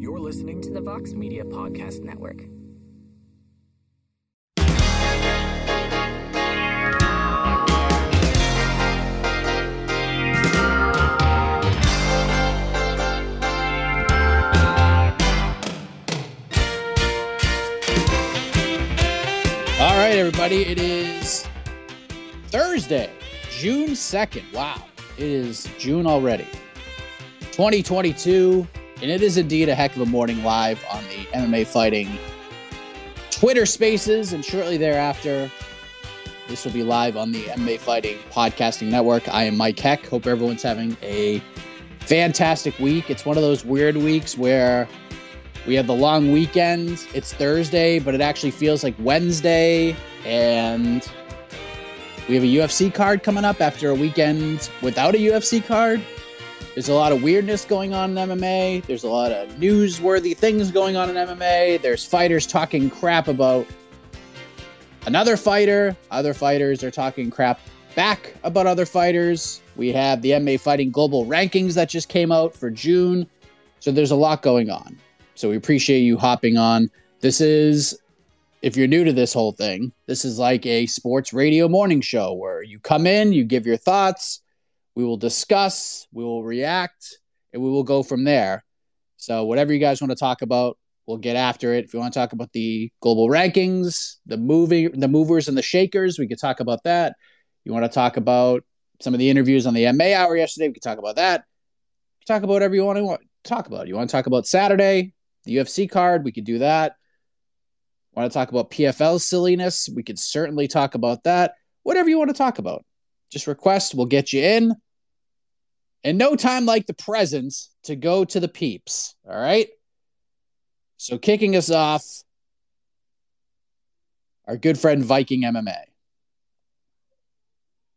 You're listening to the Vox Media Podcast Network. All right, everybody. It is Thursday, June 2nd. Wow. It is June already. 2022. And it is indeed a heck of a morning live on the MMA Fighting Twitter Spaces. And shortly thereafter, this will be live on the MMA Fighting Podcasting Network. I am Mike Heck. Hope everyone's having a fantastic week. It's one of those weird weeks where we have the long weekend. It's Thursday, but it actually feels like Wednesday. And we have a UFC card coming up after a weekend without a UFC card. There's a lot of weirdness going on in MMA. There's a lot of newsworthy things going on in MMA. There's fighters talking crap about another fighter. Other fighters are talking crap back about other fighters. We have the MMA Fighting Global Rankings that just came out for June. So there's a lot going on. So we appreciate you hopping on. This is, if you're new to this whole thing, this is like a sports radio morning show where you come in, you give your thoughts. We will discuss, we will react, and we will go from there. So whatever you guys want to talk about, we'll get after it. If you want to talk about the global rankings, the movers and the shakers, we could talk about that. You want to talk about some of the interviews on the MMA Hour yesterday, we could talk about that. Talk about whatever you want to talk about. You want to talk about Saturday, the UFC card, we could do that. Want to talk about PFL silliness, we could certainly talk about that. Whatever you want to talk about, just request, we'll get you in. And no time like the present to go to the peeps, all right? So kicking us off, our good friend Viking MMA.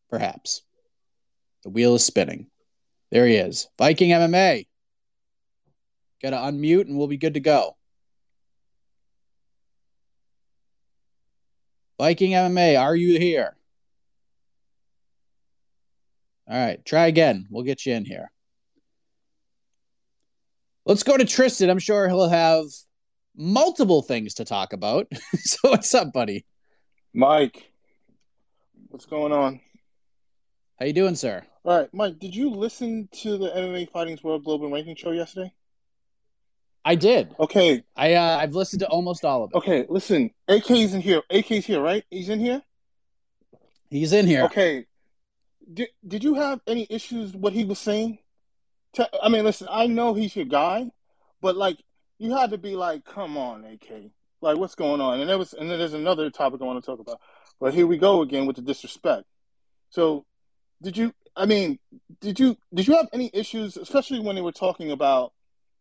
Perhaps. The wheel is spinning. There he is. Viking MMA. Got to unmute and we'll be good to go. Viking MMA, are you here? All right, try again. We'll get you in here. Let's go to Tristan. I'm sure he'll have multiple things to talk about. So what's up, buddy? Mike, what's going on? How you doing, sir? All right, Mike, did you listen to the MMA Fighting's World Global Ranking show yesterday? I did. Okay. I've listened to almost all of it. Okay, listen. AK's in here. AK's here, right? He's in here? He's in here. Okay. Did you have any issues with what he was saying? I mean, listen, I know he's your guy, but, like, you had to be like, come on, AK. Like, what's going on? And then there's another topic I want to talk about. But here we go again with the disrespect. So did you have any issues, especially when they were talking about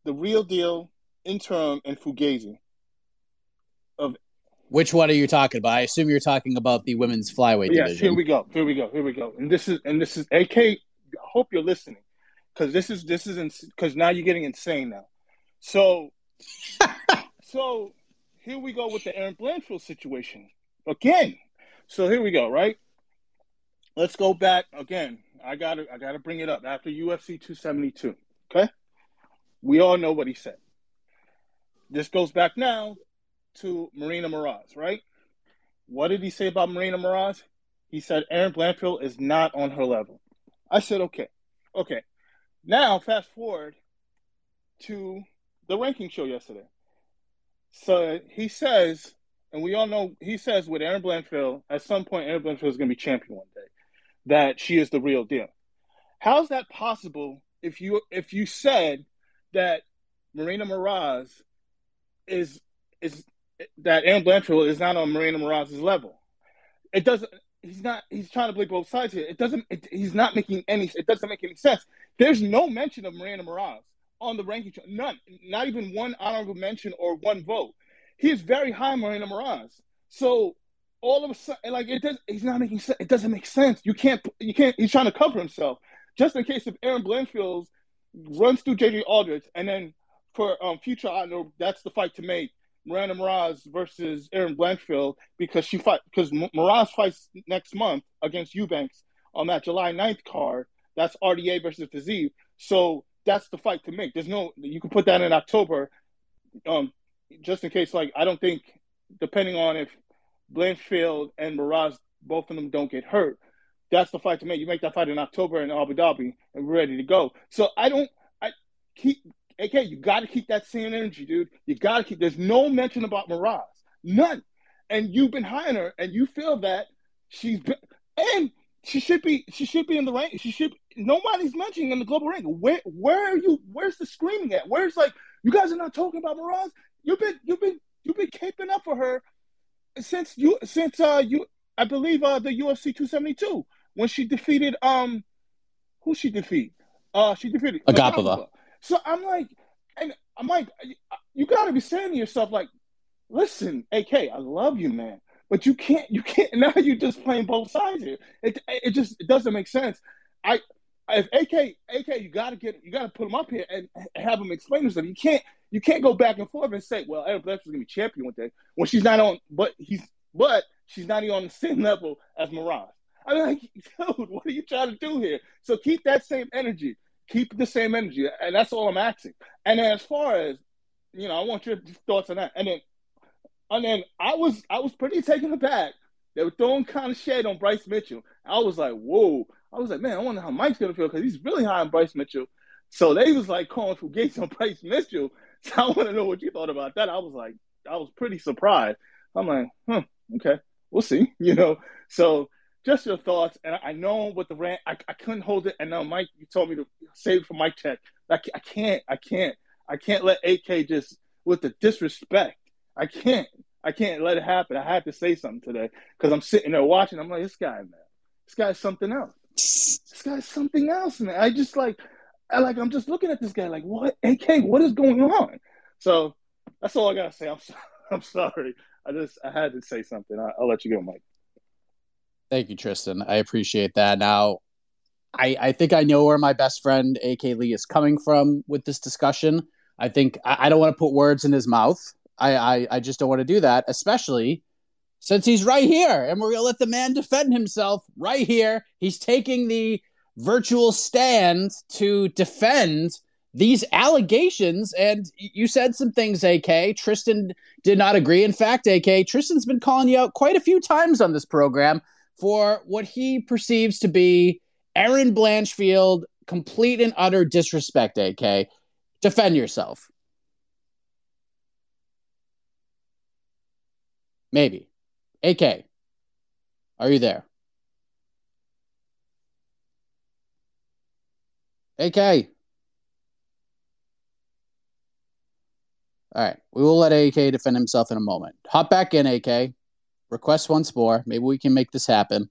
the real deal, interim, and Fugazi? Which one are you talking about? I assume you're talking about the women's flyweight division. Yes, here we go. And this is AK. I hope you're listening, because this is because now you're getting insane now. So here we go with the Erin Blanchfield situation again. So here we go, right? Let's go back again. I gotta bring it up after UFC 272. Okay, we all know what he said. This goes back now to Marina Moraz, right? What did he say about Marina Moraz? He said Erin Blanchfield is not on her level. I said, okay. Now fast forward to the ranking show yesterday. So he says, and we all know, he says with Erin Blanchfield, at some point Erin Blanchfield is going to be champion one day, that she is the real deal. How's that possible if you said that Marina Moraz is that Erin Blanchfield is not on Marina Moraz's level? It doesn't. He's trying to play both sides here. It doesn't make any sense. There's no mention of Marina Moraz on the ranking chart. None. Not even one honorable mention or one vote. He is very high, Marina Moraz. So all of a sudden, like, he's not making sense. It doesn't make sense. You can't. He's trying to cover himself. Just in case if Erin Blanchfield runs through JJ Aldridge, and then for future, I know that's the fight to make. Miranda Moraz versus Erin Blanchfield, because Moraz fights next month against Eubanks on that July 9th card. That's RDA versus Fazeev. So that's the fight to make. You can put that in October, just in case. Like, I don't think, depending on if Blanchfield and Moraz, both of them don't get hurt, that's the fight to make. You make that fight in October in Abu Dhabi, and we're ready to go. So you got to keep that same energy, dude. You got to keep. There's no mention about Moraz, none. And you've been hiring her, and you feel that she should be in the rank. Nobody's mentioning in the global rank. Where are you? Where's the screaming at? Where's, like, you guys are not talking about Moraz? You've been caping up for her since the UFC 272 when she defeated who she defeat? She defeated Agapova. So I'm like, you gotta be saying to yourself, like, listen, AK, I love you, man, but you can't. Now you're just playing both sides here. It just doesn't make sense. If AK, you gotta put him up here and have him explain himself. You can't go back and forth and say, well, Erin Blanchfield's gonna be champion one day when she's not on, but she's not even on the same level as Moraz. I'm like, dude, what are you trying to do here? So keep that same energy. Keep the same energy, and that's all I'm asking. And then as far as, I want your thoughts on that. And then I was pretty taken aback. They were throwing kind of shade on Bryce Mitchell. I was like, whoa. I was like, man, I wonder how Mike's going to feel, because he's really high on Bryce Mitchell. So they was like calling for gates on Bryce Mitchell. So I want to know what you thought about that. I was pretty surprised. I'm like, okay, we'll see, So just your thoughts, and I know with the rant, I couldn't hold it, and now Mike, you told me to save it for Mike check. I can't let AK just, with the disrespect, I can't let it happen. I had to say something today, because I'm sitting there watching, I'm like, this guy's something else. This guy's something else, man. I'm just looking at this guy, like, what, AK, what is going on? So, that's all I gotta say. I'm sorry. I had to say something. I'll let you go, Mike. Thank you, Tristan. I appreciate that. Now, I think I know where my best friend, AK Lee, is coming from with this discussion. I think I don't want to put words in his mouth. I just don't want to do that, especially since he's right here. And we're going to let the man defend himself right here. He's taking the virtual stand to defend these allegations. And you said some things, AK. Tristan did not agree. In fact, AK, Tristan's been calling you out quite a few times on this program for what he perceives to be Erin Blanchfield, complete and utter disrespect, AK. Defend yourself. Maybe. AK, are you there? AK. All right, we will let AK defend himself in a moment. Hop back in, AK. Request once more. Maybe we can make this happen.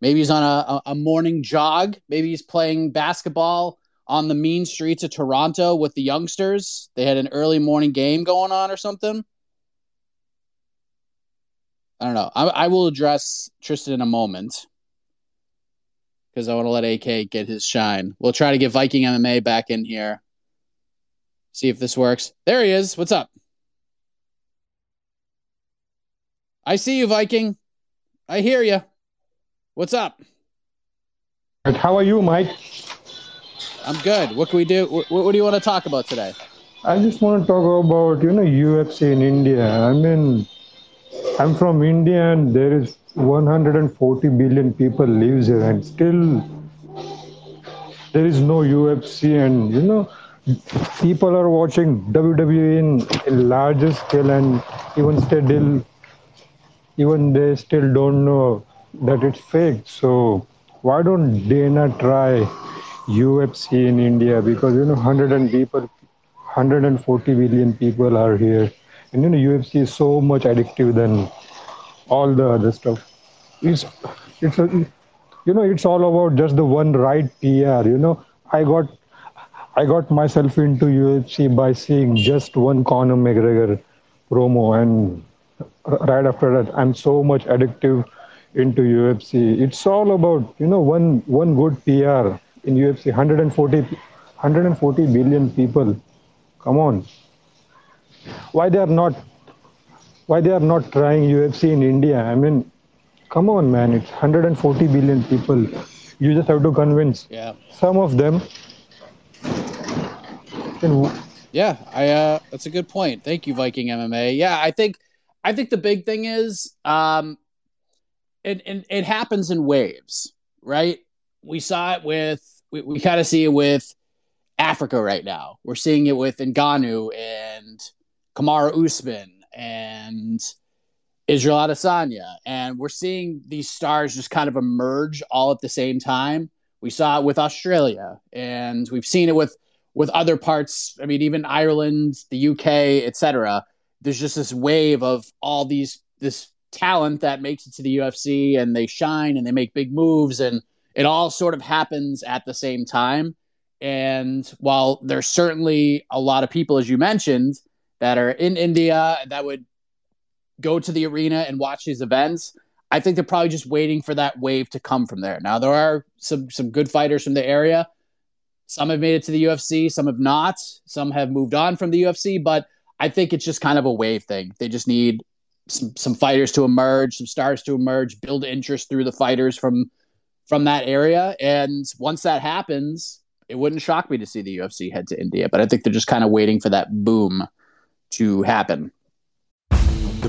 Maybe he's on a morning jog. Maybe he's playing basketball on the mean streets of Toronto with the youngsters. They had an early morning game going on or something. I don't know. I will address Tristan in a moment because I want to let AK get his shine. We'll try to get Viking MMA back in here. See if this works. There he is. What's up? I see you, Viking. I hear you. What's up? And how are you, Mike? I'm good. What can we do? What do you want to talk about today? I just want to talk about, UFC in India. I mean, I'm from India and there is 140 billion people lives here and still there is no UFC and, people are watching WWE in larger scale and even they still don't know that it's fake. So why don't Dana try UFC in India? Because, 140 billion people are here. And, UFC is so much addictive than all the other stuff. It's all about just the one right PR. I got myself into UFC by seeing just one Conor McGregor promo, and right after that, I'm so much addictive into UFC. It's all about, one good PR in UFC. 140 billion people. Come on. Why they are not trying UFC in India? I mean, come on, man. It's 140 billion people. You just have to convince some of them. Yeah, that's a good point. Thank you, Viking MMA. Yeah, I think the big thing is, it happens in waves, right? We saw it we kind of see it with Africa right now. We're seeing it with Ngannou and Kamaru Usman and Israel Adesanya. And we're seeing these stars just kind of emerge all at the same time. We saw it with Australia and we've seen it with other parts. I mean, even Ireland, the UK, etc. There's just this wave of all this talent that makes it to the UFC and they shine and they make big moves. And it all sort of happens at the same time. And while there's certainly a lot of people, as you mentioned, that are in India that would go to the arena and watch these events, I think they're probably just waiting for that wave to come from there. Now, there are some good fighters from the area. Some have made it to the UFC. Some have not. Some have moved on from the UFC. But I think it's just kind of a wave thing. They just need some fighters to emerge, some stars to emerge, build interest through the fighters from that area. And once that happens, it wouldn't shock me to see the UFC head to India. But I think they're just kind of waiting for that boom to happen. The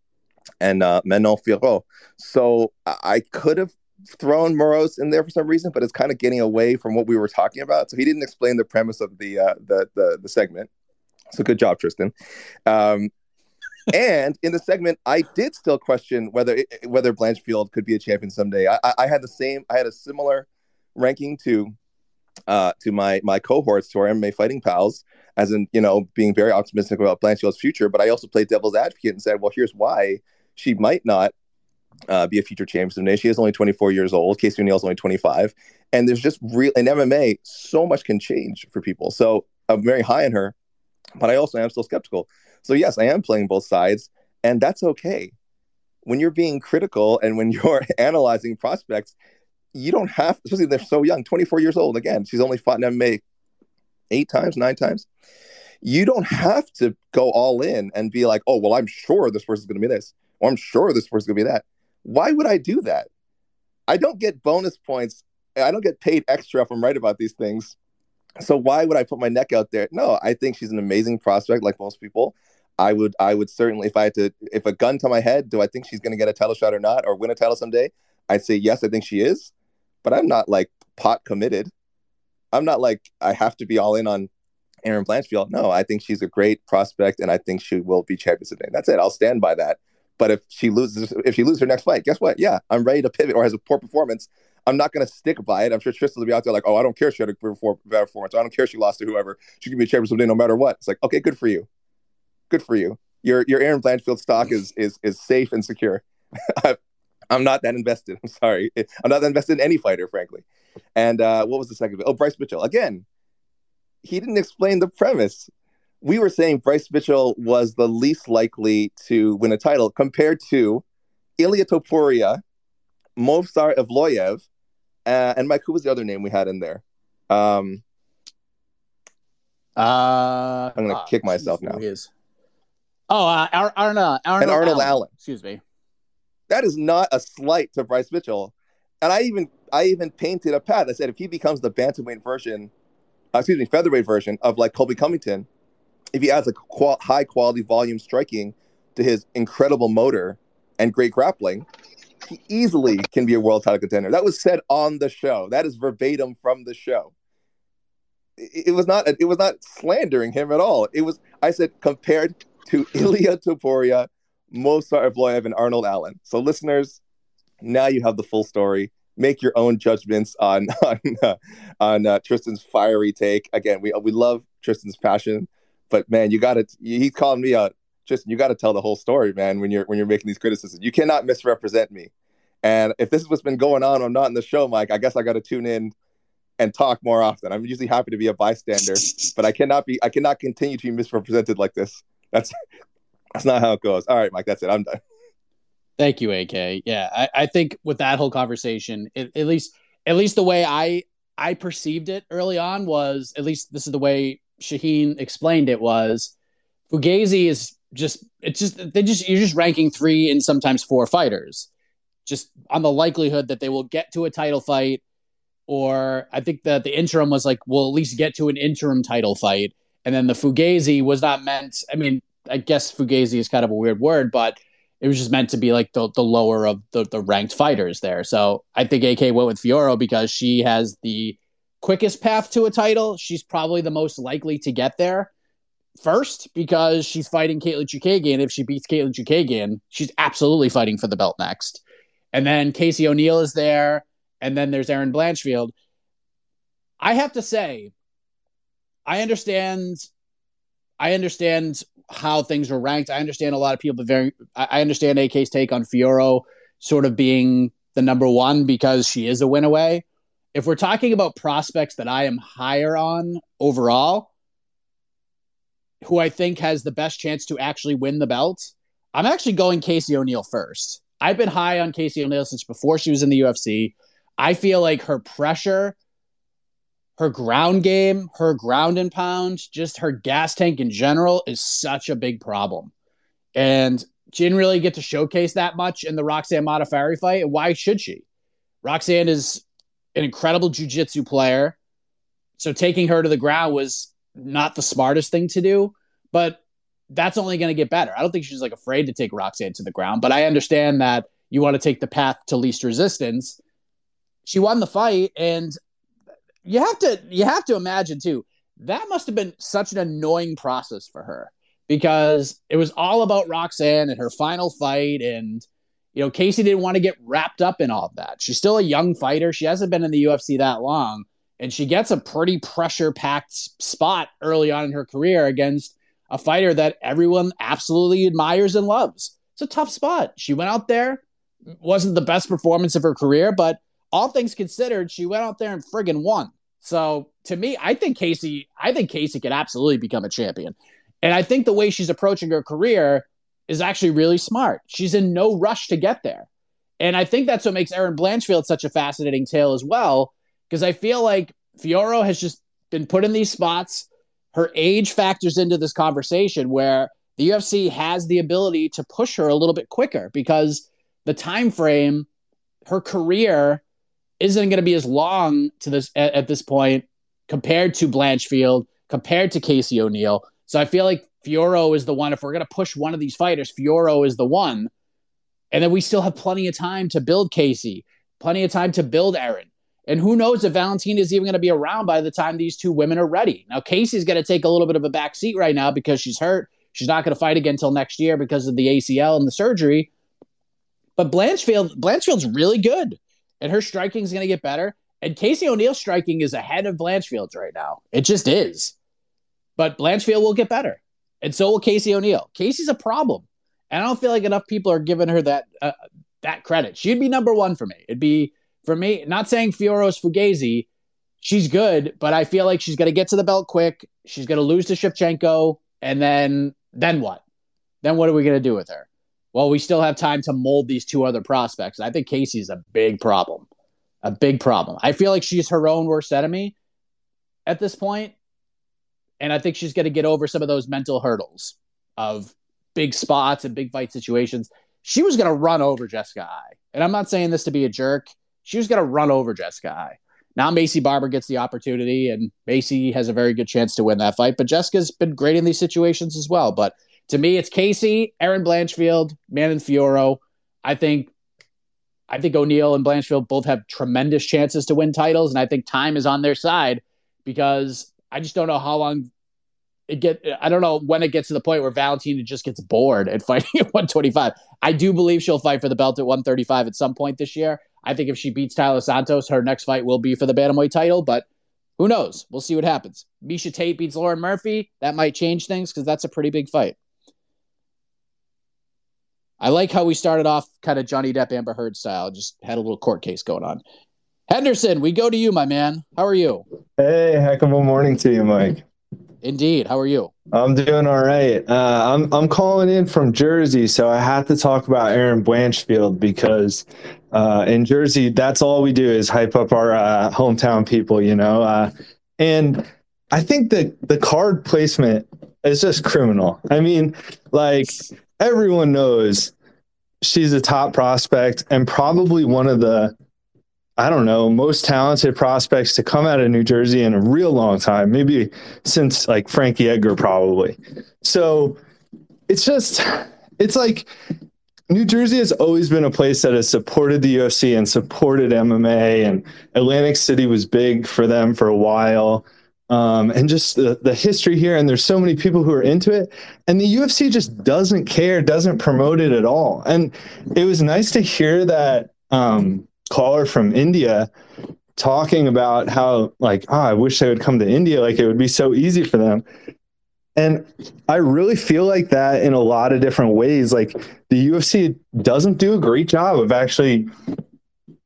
and Manon Fiorot. So I could have thrown Moraz in there for some reason, but it's kind of getting away from what we were talking about. So he didn't explain the premise of the segment. So good job, Tristan. And in the segment, I did still question whether Blanchfield could be a champion someday. I had a similar ranking to my cohorts, to our MMA Fighting pals, as in, you know, being very optimistic about Blanchfield's future. But I also played devil's advocate and said, well, here's why she might not be a future champion someday. She is only 24 years old. Casey O'Neill is only 25, and there's just in MMA so much can change for people. So I'm very high on her, but I also am still skeptical. So yes, I am playing both sides, and that's okay. When you're being critical and when you're analyzing prospects, you don't have, especially they're so young, 24 years old. Again, she's only fought in MMA 8 times, 9 times. You don't have to go all in and be like, oh, well, I'm sure this person's going to be this, or I'm sure this person's going to be that. Why would I do that? I don't get bonus points. I don't get paid extra if I'm right about these things. So why would I put my neck out there? No, I think she's an amazing prospect, like most people. I would certainly, if a gun to my head, do I think she's going to get a title shot or not, or win a title someday? I'd say yes, I think she is. But I'm not like pot committed. I'm not like I have to be all in on Erin Blanchfield. No, I think she's a great prospect, and I think she will be champion today. That's it. I'll stand by that. But if she loses her next fight, guess what? Yeah, I'm ready to pivot, or has a poor performance. I'm not going to stick by it. I'm sure Tristan will be out there like, oh, I don't care if she had a bad performance. I don't care if she lost to whoever. She can be a champion someday no matter what. It's like, okay, good for you. Good for you. Your Erin Blanchfield stock is safe and secure. I'm not that invested. I'm sorry. I'm not that invested in any fighter, frankly. And what was the second bit? Oh, Bryce Mitchell. Again, he didn't explain the premise. We were saying Bryce Mitchell was the least likely to win a title compared to Ilia Topuria, Movsar Evloyev, and Mike, who was the other name we had in there? I'm gonna kick myself now. Arnold Allen. Excuse me. That is not a slight to Bryce Mitchell, and I even painted a path. I said if he becomes the bantamweight version, featherweight version of like Colby Covington, if he adds a high quality volume striking to his incredible motor and great grappling, he easily can be a world title contender. That was said on the show. That is verbatim from the show. It was not slandering him at all. It was, I said, compared to Ilia Topuria, Movsar Evloyev, and Arnold Allen. So listeners, now you have the full story. Make your own judgments on Tristan's fiery take. Again, we love Tristan's passion, but man, you got it. He called me out. Tristan, you got to tell the whole story, man, when you're making these criticisms. You cannot misrepresent me. And if this is what's been going on, I'm not in the show, Mike, I guess I got to tune in and talk more often. I'm usually happy to be a bystander, but I cannot continue to be misrepresented like this. That's not how it goes. All right, Mike, that's it. I'm done. Thank you, AK. Yeah, I think with that whole conversation, at least the way I I perceived it early on was, at least this is the way Shaheen explained it, was Fugazi is just, it's just, they just, you're just ranking 3 and sometimes 4 fighters just on the likelihood that they will get to a title fight. Or I think that the interim was like, we'll at least get to an interim title fight. And then the Fugazi was not meant, I mean, I guess Fugazi is kind of a weird word, but it was just meant to be like the lower of the ranked fighters there. So I think AK went with Fiorot because she has the quickest path to a title. She's probably the most likely to get there first because she's fighting Caitlin Chookagian. If she beats Caitlin Chookagian, she's absolutely fighting for the belt next. And then Casey O'Neill is there. And then there's Erin Blanchfield. I have to say, I understand how things were ranked. I understand a lot of people, I understand AK's take on Fiorot sort of being the number one because she is a win away. If we're talking about prospects that I am higher on overall, who I think has the best chance to actually win the belt, I'm actually going Casey O'Neill first. I've been high on Casey O'Neill since before she was in the UFC. I feel like her pressure, her ground game, her ground and pound, just her gas tank in general is such a big problem. And she didn't really get to showcase that much in the Roxanne Modafferi fight. And why should she? Roxanne is an incredible jiu-jitsu player. So taking her to the ground was not the smartest thing to do, but that's only going to get better. I don't think she's like afraid to take Roxanne to the ground, but I understand that you want to take the path to least resistance. She won the fight, and you have to imagine too, that must have been such an annoying process for her because it was all about Roxanne and her final fight, and you know Casey didn't want to get wrapped up in all of that. She's still a young fighter. She hasn't been in the UFC that long, and she gets a pretty pressure-packed spot early on in her career against a fighter that everyone absolutely admires and loves. It's a tough spot. She went out there. It wasn't the best performance of her career, but all things considered, she went out there and friggin' won. So to me, I think Casey could absolutely become a champion. And I think the way she's approaching her career is actually really smart. She's in no rush to get there. And I think that's what makes Erin Blanchfield such a fascinating tale as well, because I feel like Fiorot has just been put in these spots. Her age factors into this conversation where the UFC has the ability to push her a little bit quicker because the time frame, her career isn't going to be as long to this at this point compared to Blanchfield, compared to Casey O'Neill. So I feel like Fiorot is the one. If we're going to push one of these fighters, Fiorot is the one. And then we still have plenty of time to build Casey, plenty of time to build Erin. And who knows if Valentina is even going to be around by the time these two women are ready. Now, Casey's going to take a little bit of a back seat right now because she's hurt. She's not going to fight again until next year because of the ACL and the surgery. But Blanchfield's really good, and her striking is going to get better. And Casey O'Neill's striking is ahead of Blanchfield's right now. It just is. But Blanchfield will get better, and so will Casey O'Neill. Casey's a problem, and I don't feel like enough people are giving her that credit. She'd be number one for me. It'd be, for me, not saying Fiorot's Fugazi. She's good, but I feel like she's going to get to the belt quick. She's going to lose to Shevchenko, and then what? Then what are we going to do with her? Well, we still have time to mold these two other prospects. I think Casey's a big problem. A big problem. I feel like she's her own worst enemy at this point, and I think she's going to get over some of those mental hurdles of big spots and big fight situations. She was going to run over Jessica Ai, and I'm not saying this to be a jerk. She was going to run over Jessica Ai. Now Macy Barber gets the opportunity, and Macy has a very good chance to win that fight, but Jessica's been great in these situations as well. But to me, it's Casey, Erin Blanchfield, Manon Fiorot. I think O'Neill and Blanchfield both have tremendous chances to win titles, and I think time is on their side because I just don't know how long I don't know when it gets to the point where Valentina just gets bored at fighting at 125. I do believe she'll fight for the belt at 135 at some point this year. I think if she beats Tyler Santos, her next fight will be for the bantamweight title, but who knows? We'll see what happens. Miesha Tate beats Lauren Murphy. That might change things because that's a pretty big fight. I like how we started off kind of Johnny Depp, Amber Heard style. Just had a little court case going on. Henderson, we go to you, my man. How are you? Hey, heck of a morning to you, Mike. Indeed. How are you? I'm doing all right. I'm calling in from Jersey, so I have to talk about Erin Blanchfield because in Jersey, that's all we do is hype up our hometown people, you know. And I think that the card placement is just criminal. I mean, like, everyone knows she's a top prospect and probably one of the, I don't know, most talented prospects to come out of New Jersey in a real long time, maybe since like Frankie Edgar probably. So it's just, it's like New Jersey has always been a place that has supported the UFC and supported MMA, and Atlantic City was big for them for a while. And just the history here, and there's so many people who are into it, and the UFC just doesn't care, doesn't promote it at all. And it was nice to hear that caller from India talking about how, like, I wish they would come to India, like it would be so easy for them. And I really feel like that in a lot of different ways. Like, the UFC doesn't do a great job of actually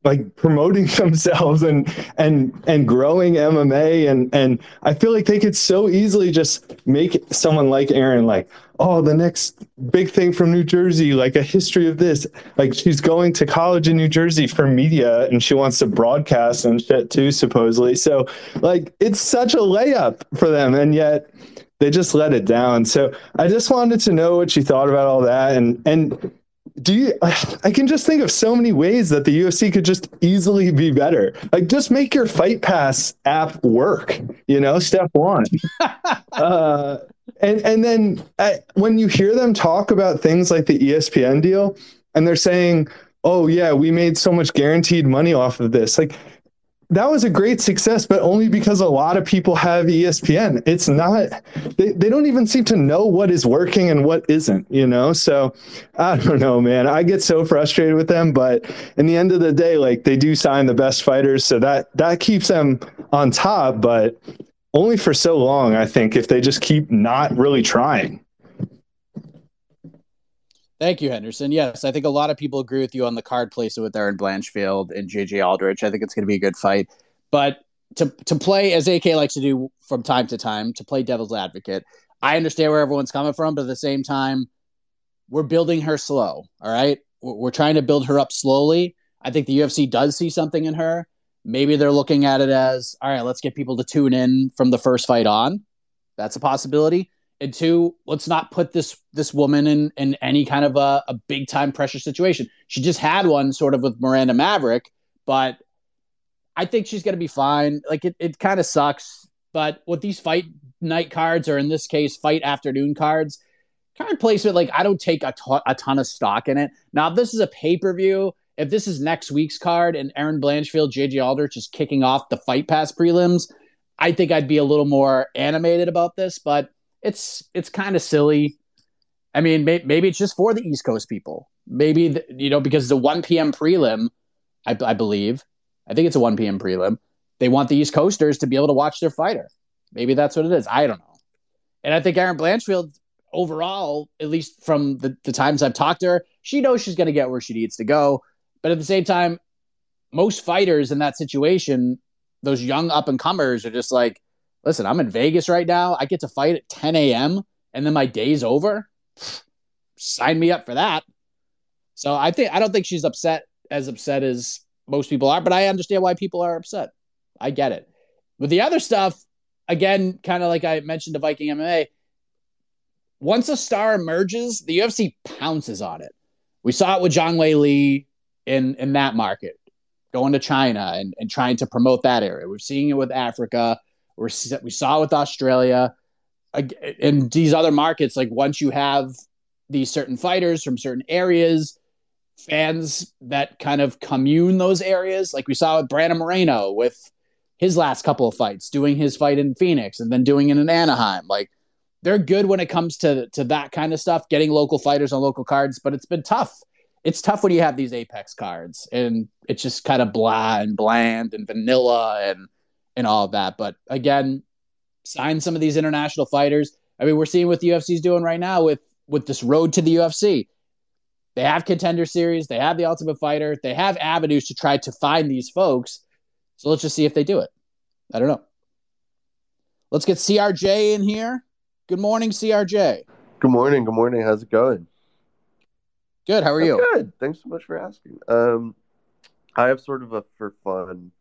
like promoting themselves and growing MMA. And I feel like they could so easily just make someone like Erin, like, oh, the next big thing from New Jersey, like a history of this, like she's going to college in New Jersey for media and she wants to broadcast and shit too, supposedly. So like, it's such a layup for them. And yet they just let it down. So I just wanted to know what you thought about all that. And do you, I can just think of so many ways that the UFC could just easily be better. Like, just make your Fight Pass app work, you know, step one. And then when you hear them talk about things like the ESPN deal, and they're saying, oh yeah, we made so much guaranteed money off of this. Like, that was a great success, but only because a lot of people have ESPN. It's not, they don't even seem to know what is working and what isn't, you know? So I don't know, man, I get so frustrated with them, but in the end of the day, like, they do sign the best fighters. So that keeps them on top, but only for so long, I think, if they just keep not really trying. Thank you, Henderson. Yes, I think a lot of people agree with you on the card placement with Erin Blanchfield and JJ Aldrich. I think it's going to be a good fight. But to play, as AK likes to do from time to time, to play devil's advocate, I understand where everyone's coming from, but at the same time, we're building her slow, all right? We're trying to build her up slowly. I think the UFC does see something in her. Maybe they're looking at it as, all right, let's get people to tune in from the first fight on. That's a possibility. And two, let's not put this woman in any kind of a big-time pressure situation. She just had one sort of with Miranda Maverick, but I think she's going to be fine. Like, it kind of sucks, but with these fight night cards, or in this case, fight afternoon cards, card placement, like, I don't take a ton of stock in it. Now, if this is a pay-per-view, if this is next week's card and Erin Blanchfield, JJ Aldrich is kicking off the Fight Pass prelims, I think I'd be a little more animated about this, but it's kind of silly. I mean, maybe it's just for the East Coast people. Maybe, you know, because the 1 p.m. prelim, I think it's a 1 p.m. prelim. They want the East Coasters to be able to watch their fighter. Maybe that's what it is. I don't know. And I think Erin Blanchfield, overall, at least from the times I've talked to her, she knows she's going to get where she needs to go. But at the same time, most fighters in that situation, those young up-and-comers are just like, listen, I'm in Vegas right now. I get to fight at 10 a.m. and then my day's over. Sign me up for that. So I don't think she's upset as most people are, but I understand why people are upset. I get it. With the other stuff, again, kind of like I mentioned to Viking MMA, once a star emerges, the UFC pounces on it. We saw it with Zhang Wei Li in that market, going to China and trying to promote that area. We're seeing it with Africa. We saw with Australia and these other markets. Like, once you have these certain fighters from certain areas, fans that kind of commune those areas, like we saw with Brandon Moreno with his last couple of fights, doing his fight in Phoenix and then doing it in Anaheim. Like, they're good when it comes to that kind of stuff, getting local fighters on local cards, but it's been tough. It's tough when you have these Apex cards and it's just kind of blah and bland and vanilla and all of that. But again, sign some of these international fighters. I mean, we're seeing what the UFC is doing right now with this road to the UFC. They have Contender Series. They have the Ultimate Fighter. They have avenues to try to find these folks. So let's just see if they do it. I don't know. Let's get CRJ in here. Good morning, CRJ. Good morning. Good morning. How's it going? Good. How are you? Good. Thanks so much for asking. I have sort of a for fun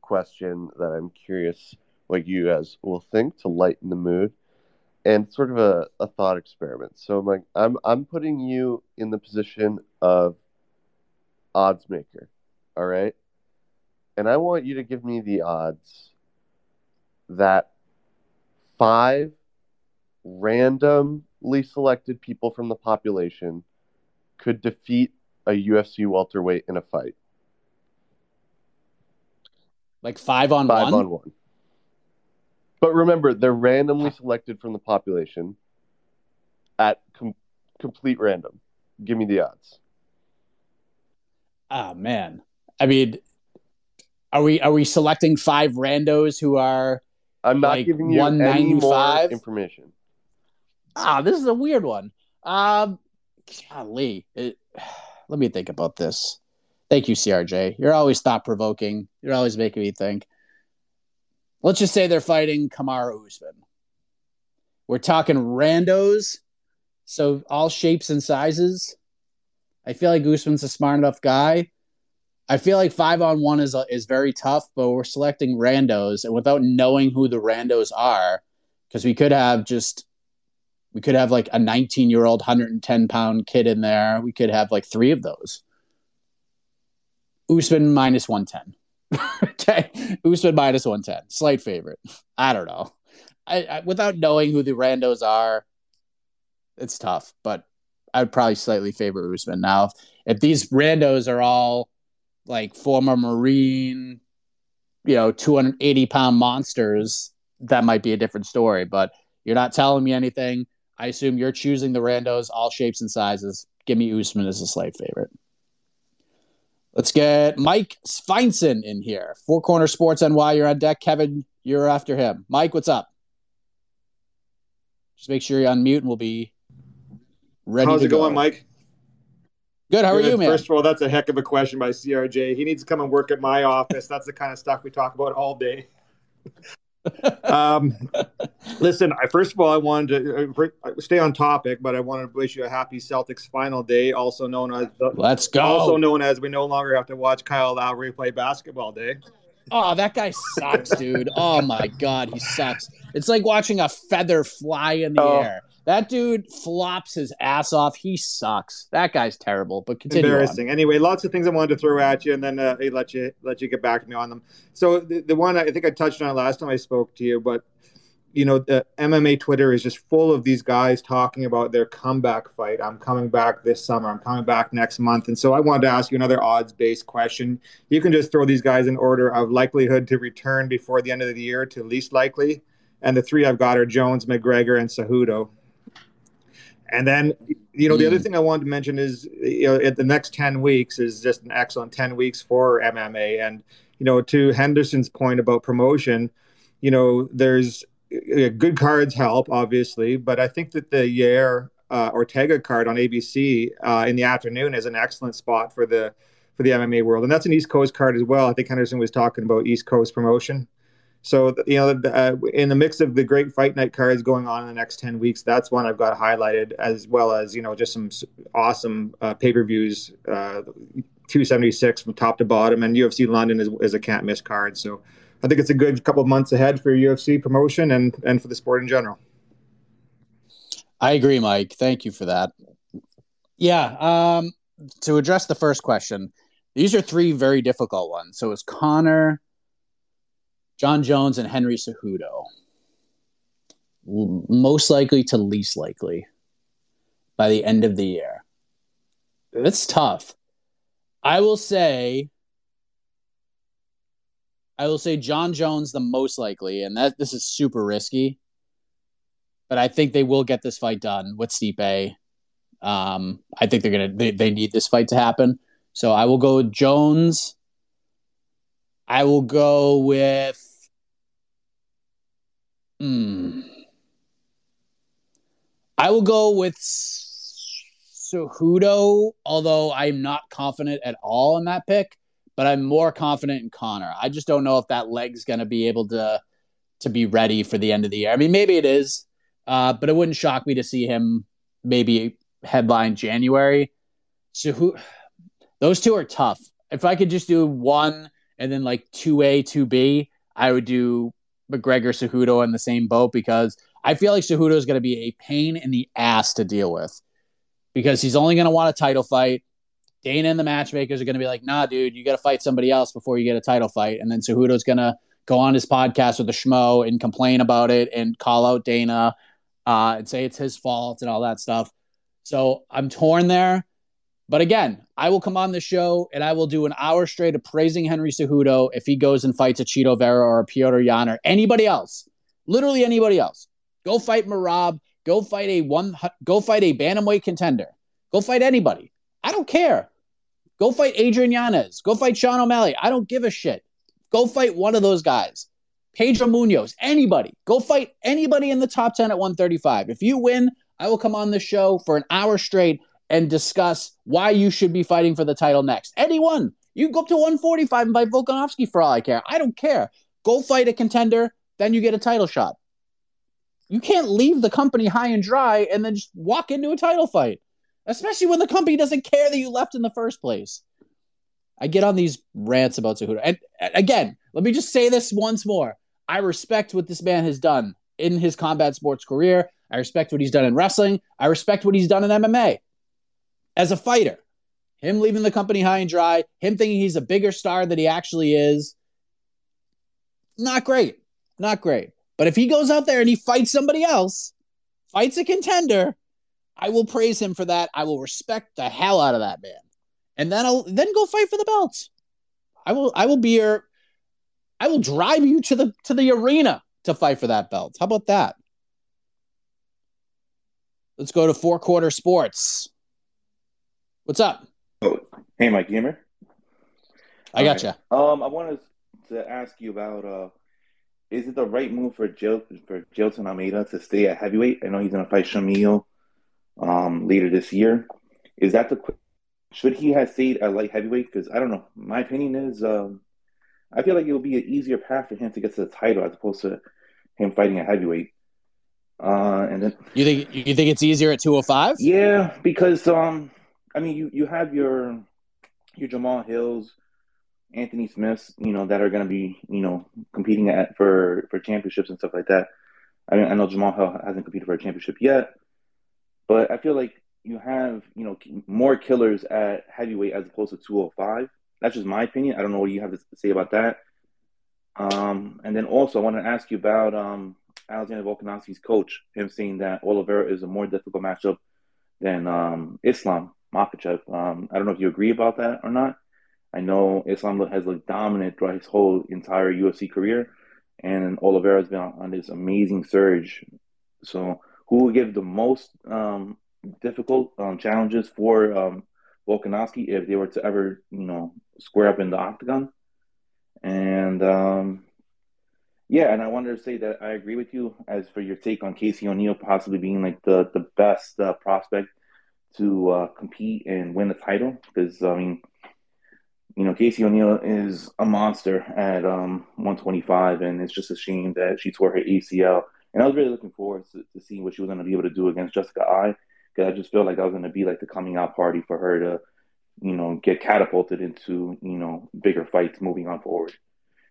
question that I'm curious what you guys will think to lighten the mood, and sort of a thought experiment. So I'm like, I'm putting you in the position of odds maker, all right? And I want you to give me the odds that 5 randomly selected people from the population could defeat a UFC welterweight in a fight. Like 5 on 1? 5 on 1. But remember, they're randomly selected from the population at complete random. Give me the odds. Ah, man. I mean, are we selecting 5 randos who are? I'm not like giving you 195 any more information. Ah, this is a weird one. Golly, let me think about this. Thank you, CRJ. You're always thought-provoking. You're always making me think. Let's just say they're fighting Kamaru Usman. We're talking randos, so all shapes and sizes. I feel like Usman's a smart enough guy. I feel like 5 on 1 is very tough, but we're selecting randos, and without knowing who the randos are, because we could have like a 19-year-old, 110-pound kid in there. We could have like 3 of those. Usman minus 110. Okay, Usman minus 110. Slight favorite. I don't know. I without knowing who the randos are, it's tough, but I'd probably slightly favor Usman. Now, if these randos are all like former Marine, 280-pound monsters, that might be a different story, but you're not telling me anything. I assume you're choosing the randos, all shapes and sizes. Give me Usman as a slight favorite. Let's get Mike Feinson in here. Four Corner Sports NY, you're on deck. Kevin, you're after him. Mike, what's up? Just make sure you're on mute and we'll be ready. How's it going, Mike? Good. How are you, man? First of all, that's a heck of a question by CRJ. He needs to come and work at my office. That's the kind of stuff we talk about all day. Listen, first of all, I wanted to stay on topic, but I wanted to wish you a happy Celtics final day, also known as Let's Go. Also known as we no longer have to watch Kyle Lowry play basketball day. Oh, that guy sucks, dude. Oh my God, he sucks. It's like watching a feather fly in the air. That dude flops his ass off. He sucks. That guy's terrible. But continue. Embarrassing. On. Anyway, lots of things I wanted to throw at you, and then let you get back to me on them. So the one I think I touched on last time I spoke to you, but the MMA Twitter is just full of these guys talking about their comeback fight. I'm coming back this summer. I'm coming back next month. And so I wanted to ask you another odds-based question. You can just throw these guys in order of likelihood to return before the end of the year to least likely, and the 3 I've got are Jones, McGregor, and Cejudo. And then, the other thing I wanted to mention is, at the next 10 weeks is just an excellent 10 weeks for MMA. And, to Henderson's point about promotion, there's good cards help, obviously. But I think that the Yair Ortega card on ABC in the afternoon is an excellent spot for the MMA world. And that's an East Coast card as well. I think Henderson was talking about East Coast promotion. So, in the mix of the great fight night cards going on in the next 10 weeks, that's one I've got highlighted, as well as, just some awesome pay-per-views, 276 from top to bottom, and UFC London is a can't-miss card. So I think it's a good couple of months ahead for UFC promotion and for the sport in general. I agree, Mike. Thank you for that. Yeah, to address the first question, these are 3 very difficult ones. So it's Connor, John Jones, and Henry Cejudo. Most likely to least likely by the end of the year. It's tough. I will say John Jones the most likely, and that this is super risky, but I think they will get this fight done with Stipe. I think they need this fight to happen. So I will go with Jones. I will go with Cejudo, although I'm not confident at all in that pick, but I'm more confident in Connor. I just don't know if that leg's going to be able to be ready for the end of the year. I mean, maybe it is, but it wouldn't shock me to see him maybe headline January. So those 2 are tough. if I could just do one and then like 2A, 2B, I would do McGregor, Cejudo in the same boat, because I feel like Cejudo is going to be a pain in the ass to deal with, because he's only going to want a title fight. Dana and the matchmakers are going to be like, nah, dude, you got to fight somebody else before you get a title fight. And then Cejudo's going to go on his podcast with the schmo and complain about it and call out Dana and say it's his fault and all that stuff. So I'm torn there. But again, I will come on the show and I will do an hour straight of praising Henry Cejudo if he goes and fights a Chito Vera or a Petr Yan or anybody else, literally anybody else. Go fight Merab. Go fight a bantamweight contender. Go fight anybody. I don't care. Go fight Adrian Yanez. Go fight Sean O'Malley. I don't give a shit. Go fight one of those guys. Pedro Munoz. Anybody. Go fight anybody in the top 10 at 135. If you win, I will come on this show for an hour straight and discuss why you should be fighting for the title next. Anyone. You go up to 145 and fight Volkanovski for all I care. I don't care. Go fight a contender, then you get a title shot. You can't leave the company high and dry and then just walk into a title fight, especially when the company doesn't care that you left in the first place. I get on these rants about Cejudo. And again, let me just say this once more. I respect what this man has done in his combat sports career. I respect what he's done in wrestling. I respect what he's done in MMA. As a fighter, him leaving the company high and dry, him thinking he's a bigger star than he actually is, not great. Not great. But if he goes out there and he fights somebody else, fights a contender, I will praise him for that. I will respect the hell out of that man. And then I'll go fight for the belt. I will drive you to the arena to fight for that belt. How about that? Let's go to Four Quarter Sports. What's up? Oh, hey, Mike Gamer. I got gotcha. You. I wanted to ask you about is it the right move for Jailton Almeida to stay at heavyweight? I know he's going to fight Shamil later this year. Is that the should he have stayed at light heavyweight? Because I don't know. My opinion is I feel like it would be an easier path for him to get to the title as opposed to him fighting at heavyweight. And then you think it's easier at 205? Yeah, because I mean you have your Jamal Hills, Anthony Smiths, that are going to be competing for championships and stuff like that. I mean, I know Jamal Hill hasn't competed for a championship yet, but I feel like you have more killers at heavyweight as opposed to 205. That's just my opinion. I don't know what you have to say about that. And then also I want to ask you about Alexander Volkanovski's coach, him saying that Oliveira is a more difficult matchup than Islam Makhachev. I don't know if you agree about that or not. I know Islam has looked dominant throughout his whole entire UFC career, and Oliveira has been on this amazing surge. So who will give the most difficult challenges for Volkanovski if they were to ever, square up in the octagon? And yeah, and I wanted to say that I agree with you as for your take on Casey O'Neill possibly being like the best prospect to compete and win a title, because I mean, Casey O'Neill is a monster at 125, and it's just a shame that she tore her ACL. And I was really looking forward to seeing what she was going to be able to do against Jessica Ai, because I just felt like that was going to be like the coming out party for her to, get catapulted into, bigger fights moving on forward.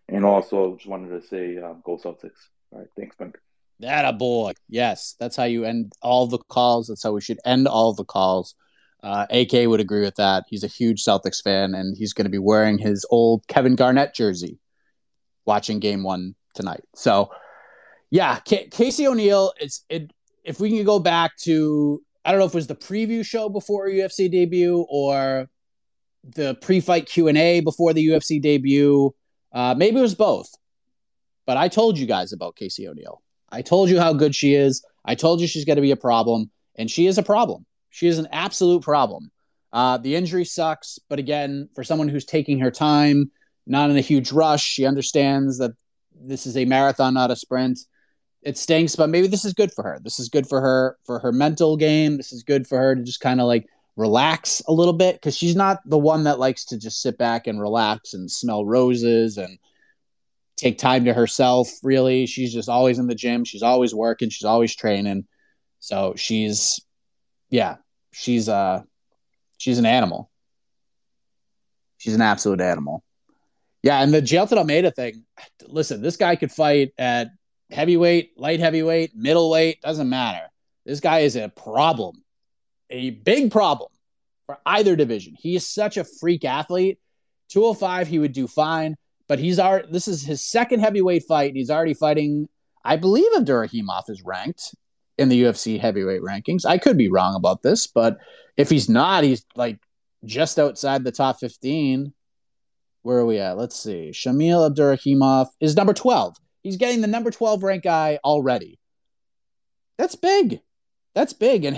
And also just wanted to say, go Celtics. All right. Thanks, Ben. That a boy. Yes. That's how you end all the calls. That's how we should end all the calls. AK would agree with that. He's a huge Celtics fan, and he's going to be wearing his old Kevin Garnett jersey watching game one tonight. So yeah, Casey O'Neill, if we can go back to, I don't know if it was the preview show before UFC debut or the pre-fight Q&A before the UFC debut. Maybe it was both, but I told you guys about Casey O'Neill. I told you how good she is. I told you she's going to be a problem, and she is a problem. She is an absolute problem. The injury sucks, but again, for someone who's taking her time, not in a huge rush, she understands that this is a marathon, not a sprint. It stinks, but maybe this is good for her. This is good for her mental game. This is good for her to just kind of like relax a little bit, because she's not the one that likes to just sit back and relax and smell roses and take time to herself, really. She's just always in the gym. She's always working. She's always training. So she's an animal. She's an absolute animal. Yeah, and the Jailton Almeida thing, listen, this guy could fight at heavyweight, light heavyweight, middleweight, doesn't matter. This guy is a problem, a big problem for either division. He is such a freak athlete. 205, he would do fine, but this is his second heavyweight fight, and he's already fighting, I believe Abdurakhimov is ranked in the UFC heavyweight rankings. I could be wrong about this, but if he's not, he's like just outside the top 15. Where are we at? Let's see. Shamil Abdurakhimov is number 12. He's getting the number 12 ranked guy already. That's big. That's big. And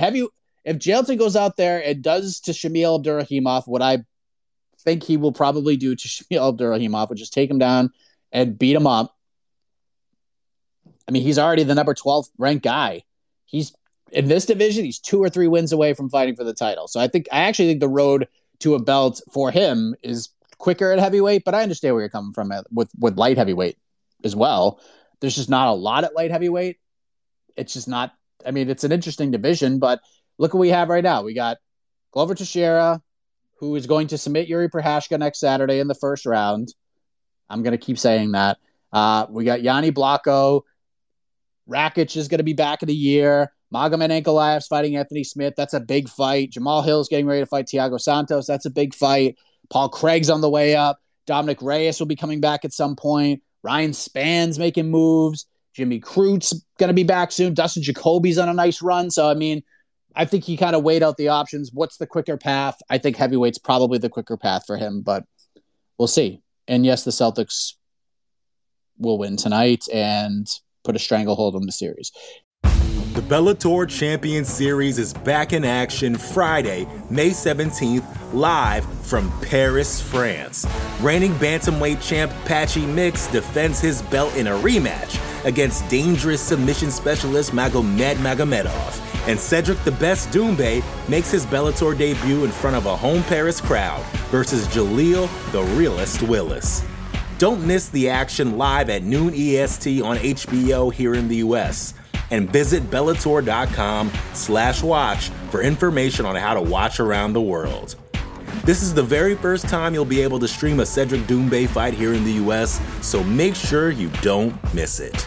if Jailton goes out there and does to Shamil Abdurakhimov what I think he will probably do to Shamil Abdurakhimov, which is take him down and beat him up. I mean, he's already the number 12 ranked guy. He's in this division. He's 2 or 3 wins away from fighting for the title. So I actually think the road to a belt for him is quicker at heavyweight, but I understand where you're coming from with light heavyweight as well. There's just not a lot at light heavyweight. It's just not, I mean, it's an interesting division, but look what we have right now. We got Glover Teixeira, who is going to submit Yuri Prohashka next Saturday in the first round. I'm going to keep saying that. We got Yanni Blocko. Rakic is going to be back in a year. Magomed Ankalaev's fighting Anthony Smith. That's a big fight. Jamal Hill's getting ready to fight Thiago Santos. That's a big fight. Paul Craig's on the way up. Dominic Reyes will be coming back at some point. Ryan Span's making moves. Jimmy Crute's going to be back soon. Dustin Jacoby's on a nice run. So, I mean, I think he kind of weighed out the options. What's the quicker path? I think heavyweight's probably the quicker path for him, but we'll see. And, yes, the Celtics will win tonight and put a stranglehold on the series. The Bellator Champions Series is back in action Friday, May 17th, live from Paris, France. Reigning bantamweight champ Patchy Mix defends his belt in a rematch against dangerous submission specialist Magomed Magomedov. And Cedric "The Best" Doumbé makes his Bellator debut in front of a home Paris crowd versus Jaleel "The Realest" Willis. Don't miss the action live at noon EST on HBO here in the U.S., and visit Bellator.com/watch for information on how to watch around the world. This is the very first time you'll be able to stream a Cedric Doumbé fight here in the US, so make sure you don't miss it.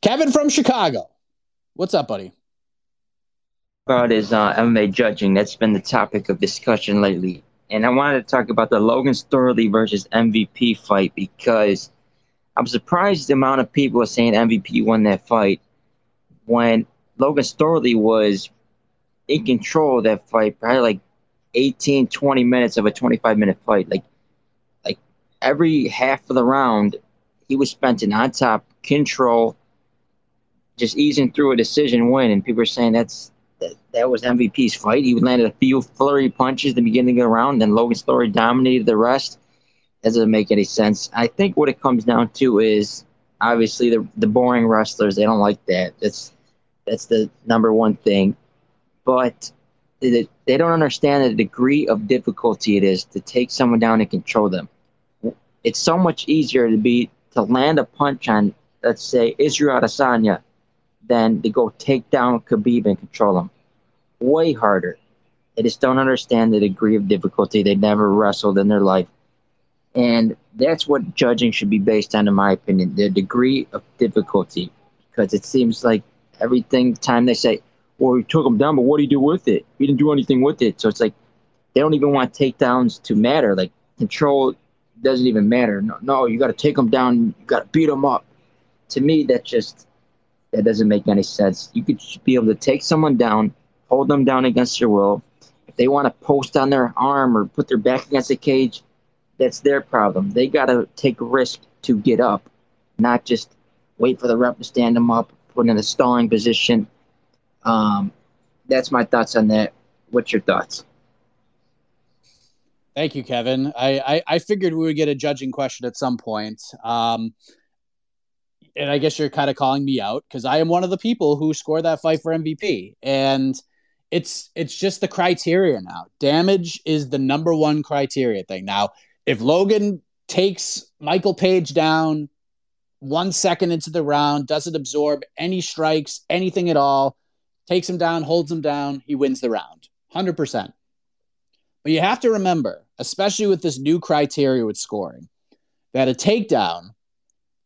Kevin from Chicago. What's up, buddy? About is MMA judging. That's been the topic of discussion lately. And I wanted to talk about the Logan Storley versus MVP fight because I'm surprised the amount of people are saying MVP won that fight when Logan Storley was in control of that fight, probably like 18, 20 minutes of a 25-minute fight. Like every half of the round, he was spent in on top, control, just easing through a decision win, and people are saying that was MVP's fight. He landed a few flurry punches at the beginning of the round, then Logan Storley dominated the rest. That doesn't make any sense. I think what it comes down to is, obviously, the boring wrestlers, they don't like that. That's the number one thing. But they don't understand the degree of difficulty it is to take someone down and control them. It's so much easier to land a punch on, let's say, Israel Adesanya, than to go take down Khabib and control him. Way harder. They just don't understand the degree of difficulty. They never wrestled in their life. And that's what judging should be based on, in my opinion, the degree of difficulty. Because it seems like everything time they say, well, we took him down, but what do you do with it? We didn't do anything with it. So it's like they don't even want takedowns to matter. Like control doesn't even matter. No, you got to take him down. You got to beat him up. To me, that doesn't make any sense. You could be able to take someone down, hold them down against their will. If they want to post on their arm or put their back against the cage, that's their problem. They got to take a risk to get up, not just wait for the rep to stand them up, put in a stalling position. That's my thoughts on that. What's your thoughts? Thank you, Kevin. I figured we would get a judging question at some point. And I guess you're kind of calling me out because I am one of the people who scored that fight for MVP. And it's just the criteria now. Damage is the number one criteria thing. Now, if Logan takes Michael Page down 1 second into the round, doesn't absorb any strikes, anything at all, takes him down, holds him down, he wins the round, 100%. But you have to remember, especially with this new criteria with scoring, that a takedown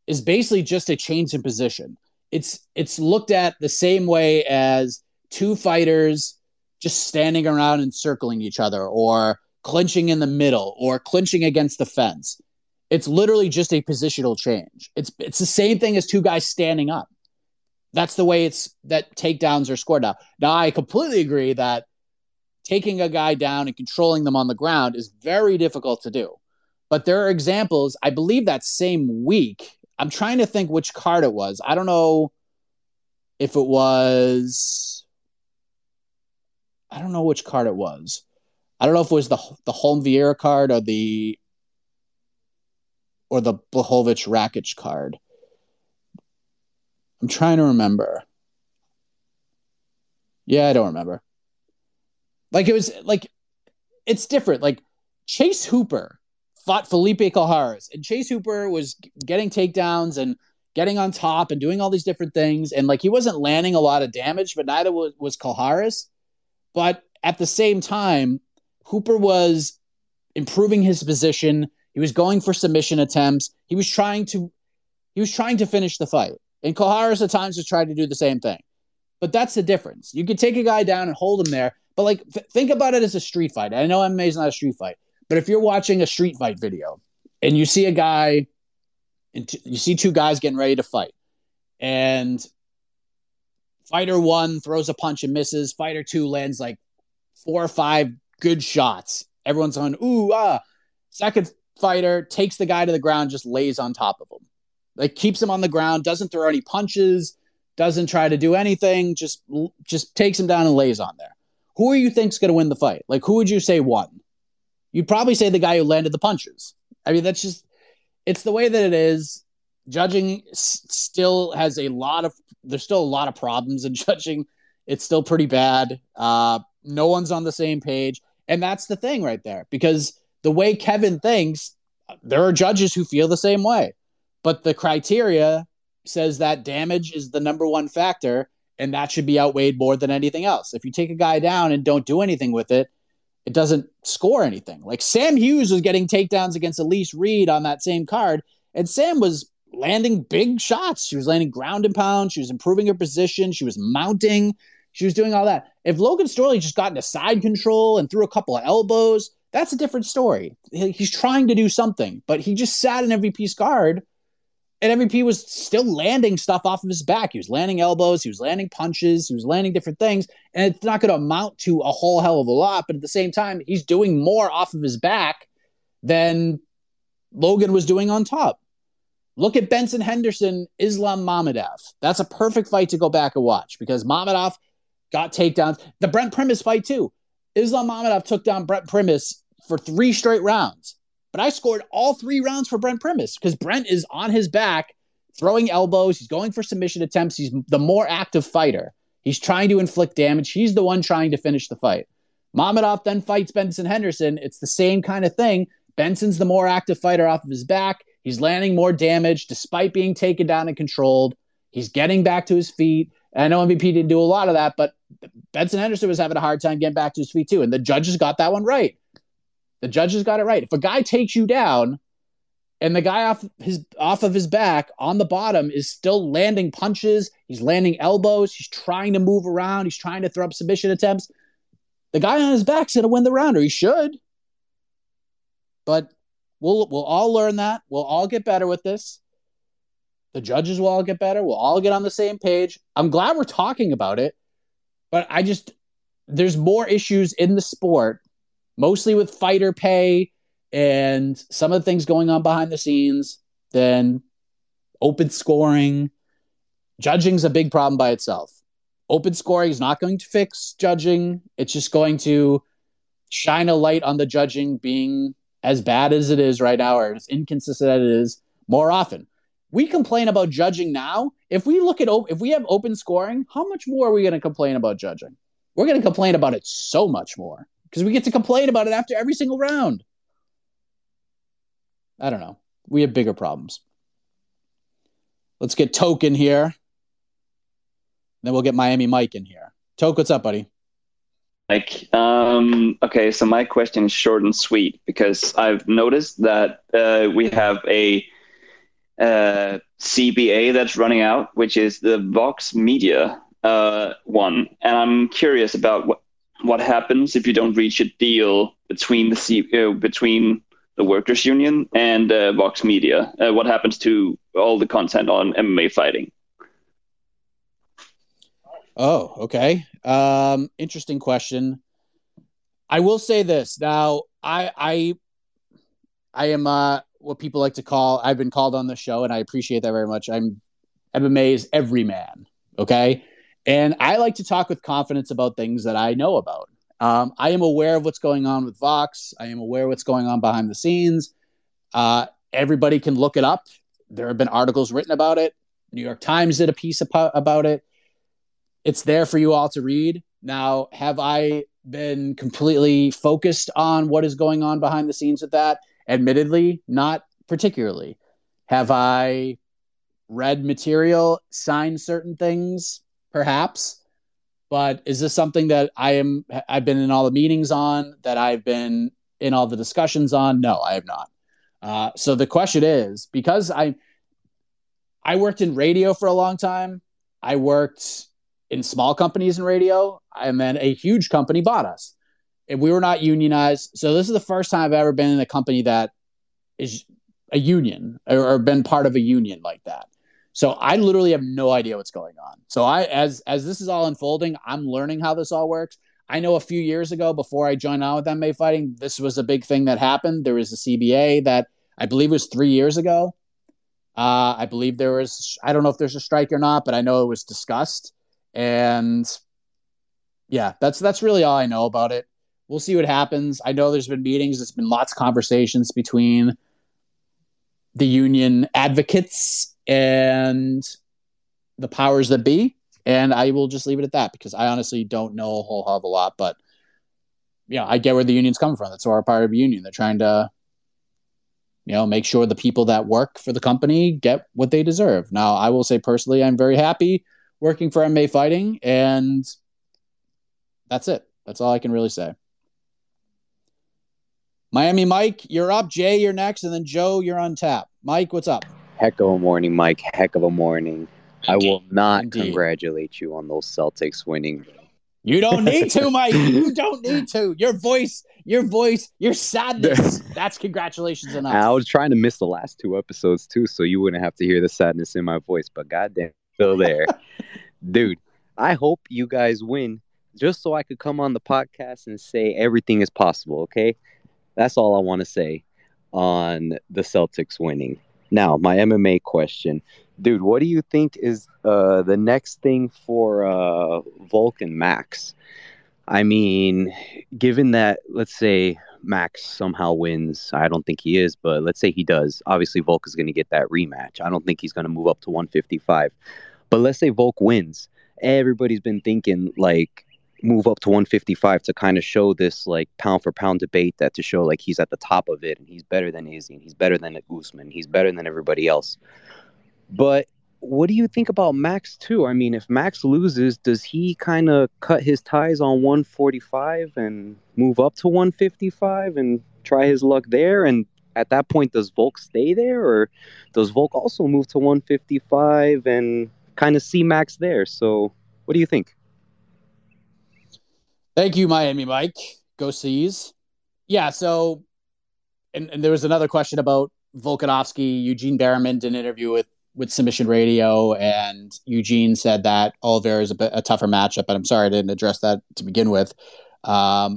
is basically just a change in position. It's looked at the same way as two fighters just standing around and circling each other or clinching in the middle or clinching against the fence. It's literally just a positional change. It's the same thing as two guys standing up. That's the way it's that takedowns are scored now. Now, I completely agree that taking a guy down and controlling them on the ground is very difficult to do. But there are examples, I believe that same week. I'm trying to think which card it was. I don't know if it was... I don't know which card it was. I don't know if it was the Holm Vieira card or the Blachowicz Rakic card. I'm trying to remember. Yeah, I don't remember. It's different. Chase Hooper fought Felipe Colares, and Chase Hooper was getting takedowns and getting on top and doing all these different things. And he wasn't landing a lot of damage, but neither was Colares. But at the same time, Hooper was improving his position. He was going for submission attempts. He was trying to finish the fight. And Colares at times was trying to do the same thing. But that's the difference. You could take a guy down and hold him there. But think about it as a street fight. I know MMA is not a street fight, but if you're watching a street fight video and you see a guy, and you see two guys getting ready to fight, and fighter one throws a punch and misses, fighter two lands 4 or 5 good shots. Everyone's on ooh ah. Second fighter takes the guy to the ground, just lays on top of him, keeps him on the ground, doesn't throw any punches, doesn't try to do anything, just takes him down and lays on there. Who do you think's going to win the fight? Who would you say won? You'd probably say the guy who landed the punches. I mean, that's just, it's the way that it is. Judging still has there's still a lot of problems in judging. It's still pretty bad. No one's on the same page. And that's the thing right there, because the way Kevin thinks, there are judges who feel the same way. But the criteria says that damage is the number one factor, and that should be outweighed more than anything else. If you take a guy down and don't do anything with it, it doesn't score anything. Sam Hughes was getting takedowns against Elise Reed on that same card, and Sam was landing big shots. She was landing ground and pound. She was improving her position. She was mounting. She was doing all that. If Logan Storley just got into side control and threw a couple of elbows, that's a different story. He's trying to do something, but he just sat in MVP's guard. And MVP was still landing stuff off of his back. He was landing elbows. He was landing punches. He was landing different things. And it's not going to amount to a whole hell of a lot. But at the same time, he's doing more off of his back than Logan was doing on top. Look at Benson Henderson, Islam Magomedov. That's a perfect fight to go back and watch because Magomedov got takedowns. The Brent Primus fight, too. Islam Magomedov took down Brent Primus for 3 straight rounds. But I scored all 3 rounds for Brent Primus because Brent is on his back, throwing elbows. He's going for submission attempts. He's the more active fighter. He's trying to inflict damage. He's the one trying to finish the fight. Magomedov then fights Benson Henderson. It's the same kind of thing. Benson's the more active fighter off of his back. He's landing more damage despite being taken down and controlled. He's getting back to his feet. And I know MVP didn't do a lot of that, but Benson Henderson was having a hard time getting back to his feet too. And the judges got that one right. The judges got it right. If a guy takes you down and the guy off of his back on the bottom is still landing punches, he's landing elbows, he's trying to move around, he's trying to throw up submission attempts, the guy on his back's going to win the round, or he should. But we'll all learn that. We'll all get better with this. The judges will all get better. We'll all get on the same page. I'm glad we're talking about it, but there's more issues in the sport, mostly with fighter pay and some of the things going on behind the scenes, than open scoring. Judging's a big problem by itself. Open scoring is not going to fix judging. It's just going to shine a light on the judging being as bad as it is right now, or as inconsistent as it is more often. We complain about judging now. If we look at, if we have open scoring, how much more are we going to complain about judging? We're going to complain about it so much more because we get to complain about it after every single round. I don't know. We have bigger problems. Let's get Toke in here. Then we'll get Miami Mike in here. Toke, what's up, buddy? Mike, okay, so my question is short and sweet because I've noticed that we have a CBA that's running out, which is the Vox Media one. And I'm curious about what happens if you don't reach a deal between the between the Workers' Union and Vox Media. What happens to all the content on MMA Fighting? Oh, okay. Interesting question. I will say this. Now, I am what people like to call, I've been called on the show, and I appreciate that very much. I'm MMA's everyman, okay? And I like to talk with confidence about things that I know about. I am aware of what's going on with Vox. I am aware of what's going on behind the scenes. Everybody can look it up. There have been articles written about it. New York Times did a piece about it. It's there for you all to read. Now, have I been completely focused on what is going on behind the scenes with that? Admittedly, not particularly. Have I read material, signed certain things? Perhaps. But is this something that I've been in all the meetings on, that I've been in all the discussions on? No, I have not. So the question is, because I worked in radio for a long time, I worked in small companies in radio, and then a huge company bought us. And we were not unionized. So this is the first time I've ever been in a company that is a union or been part of a union like that. So I literally have no idea what's going on. So I, as this is all unfolding, I'm learning how this all works. I know a few years ago, before I joined on with MMA Fighting, this was a big thing that happened. There was a CBA that I believe was 3 years ago. I believe there was, I don't know if there's a strike or not, but I know it was discussed. And yeah, that's really all I know about it. We'll see what happens. I know there's been meetings. There's been lots of conversations between the union advocates and the powers that be. And I will just leave it at that because I honestly don't know a whole hell of a lot, but yeah, I get where the union's coming from. That's our part of the union. They're trying to, make sure the people that work for the company get what they deserve. Now, I will say personally, I'm very happy working for MMA Fighting, and that's it. That's all I can really say. Miami Mike, you're up. Jay, you're next, and then Joe, you're on tap. Mike, what's up? Heck of a morning, Mike. Heck of a morning. I will not congratulate you on those Celtics winning. You don't need to, Mike. You don't need to. Your voice, your sadness. That's congratulations enough. I was trying to miss the last two episodes, too, so you wouldn't have to hear the sadness in my voice, but goddamn. Still there. Dude, I hope you guys win just so I could come on the podcast and say everything is possible, okay? That's all I want to say on the Celtics winning. Now, my MMA question. Dude, what do you think is the next thing for Volk and Max? I mean, given that, let's say Max somehow wins. I don't think he is, but let's say he does. Obviously, Volk is going to get that rematch. I don't think he's going to move up to 155. But let's say Volk wins. Everybody's been thinking, like, move up to 155 to kind of show this, like, pound-for-pound debate, that to show, like, he's at the top of it, and he's better than Izzy, and he's better than Usman, he's better than everybody else. But what do you think about Max, too? I mean, if Max loses, does he kind of cut his ties on 145 and move up to 155 and try his luck there? And at that point, does Volk stay there? Or does Volk also move to 155 and kind of see Max there? So what do you think? Thank you, Miami Mike. Go Seas. Yeah, so and there was another question about Volkanovski. Eugene Berriman did an interview with Submission Radio, and Eugene said that Oliveira is a tougher matchup, and I'm sorry I didn't address that to begin with. Yeah.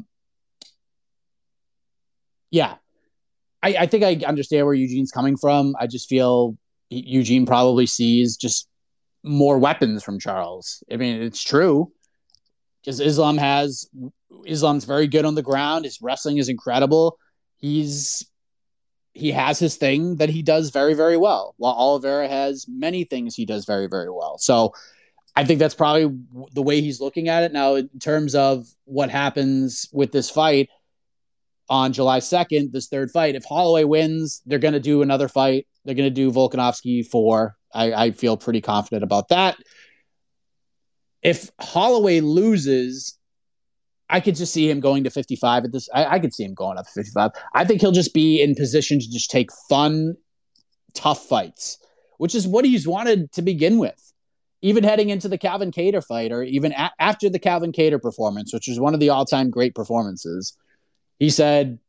I think I understand where Eugene's coming from. I just feel Eugene probably sees just more weapons from Charles. I mean, it's true. Because Islam has Islam's very good on the ground. His wrestling is incredible. He has his thing that he does very, very well, while Oliveira has many things he does very, very well. So I think that's probably the way he's looking at it. Now, in terms of what happens with this fight on July 2nd, this third fight, if Holloway wins, they're going to do another fight. They're going to do Volkanovski 4. I feel pretty confident about that. If Holloway loses, I could just see him going to 55 at this. I could see him going up to 55. I think he'll just be in position to just take fun, tough fights, which is what he's wanted to begin with. Even heading into the Calvin Kattar fight, or even after the Calvin Kattar performance, which was one of the all-time great performances, he said,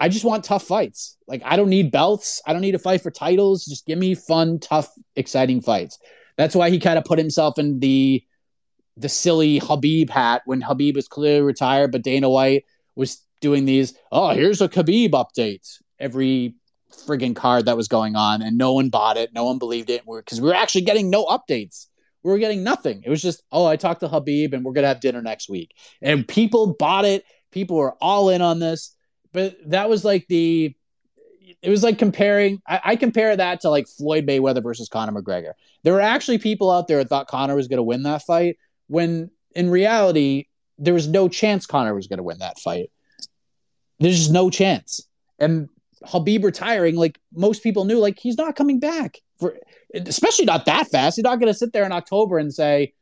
I just want tough fights. Like, I don't need belts. I don't need to fight for titles. Just give me fun, tough, exciting fights. That's why he kind of put himself in the silly Khabib hat when Khabib was clearly retired, but Dana White was doing these, oh, here's a Khabib update, every friggin' card that was going on, and no one bought it. No one believed it, because we were actually getting no updates. We were getting nothing. It was just, oh, I talked to Khabib, and we're going to have dinner next week. And people bought it. People were all in on this. But that was like it was like comparing, I compare that to like Floyd Mayweather versus Conor McGregor. There were actually people out there that thought Conor was going to win that fight, when in reality, there was no chance Conor was going to win that fight. There's just no chance. And Khabib retiring, like most people knew, like he's not coming back, especially not that fast. He's not going to sit there in October and say,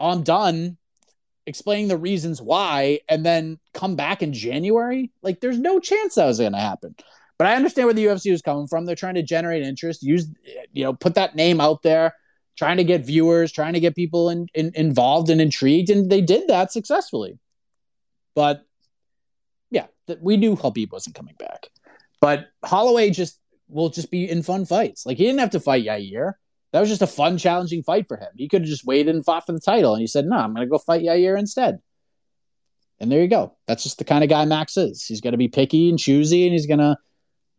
oh, I'm done, explaining the reasons why, and then come back in January. Like, there's no chance that was going to happen. But I understand where the UFC was coming from. They're trying to generate interest, put that name out there, trying to get viewers, trying to get people involved and intrigued, and they did that successfully. But yeah, we knew Khabib wasn't coming back. But Holloway will just be in fun fights. Like, he didn't have to fight Yair. That was just a fun, challenging fight for him. He could have just waited and fought for the title, and he said, no, I'm going to go fight Yair instead. And there you go. That's just the kind of guy Max is. He's going to be picky and choosy, and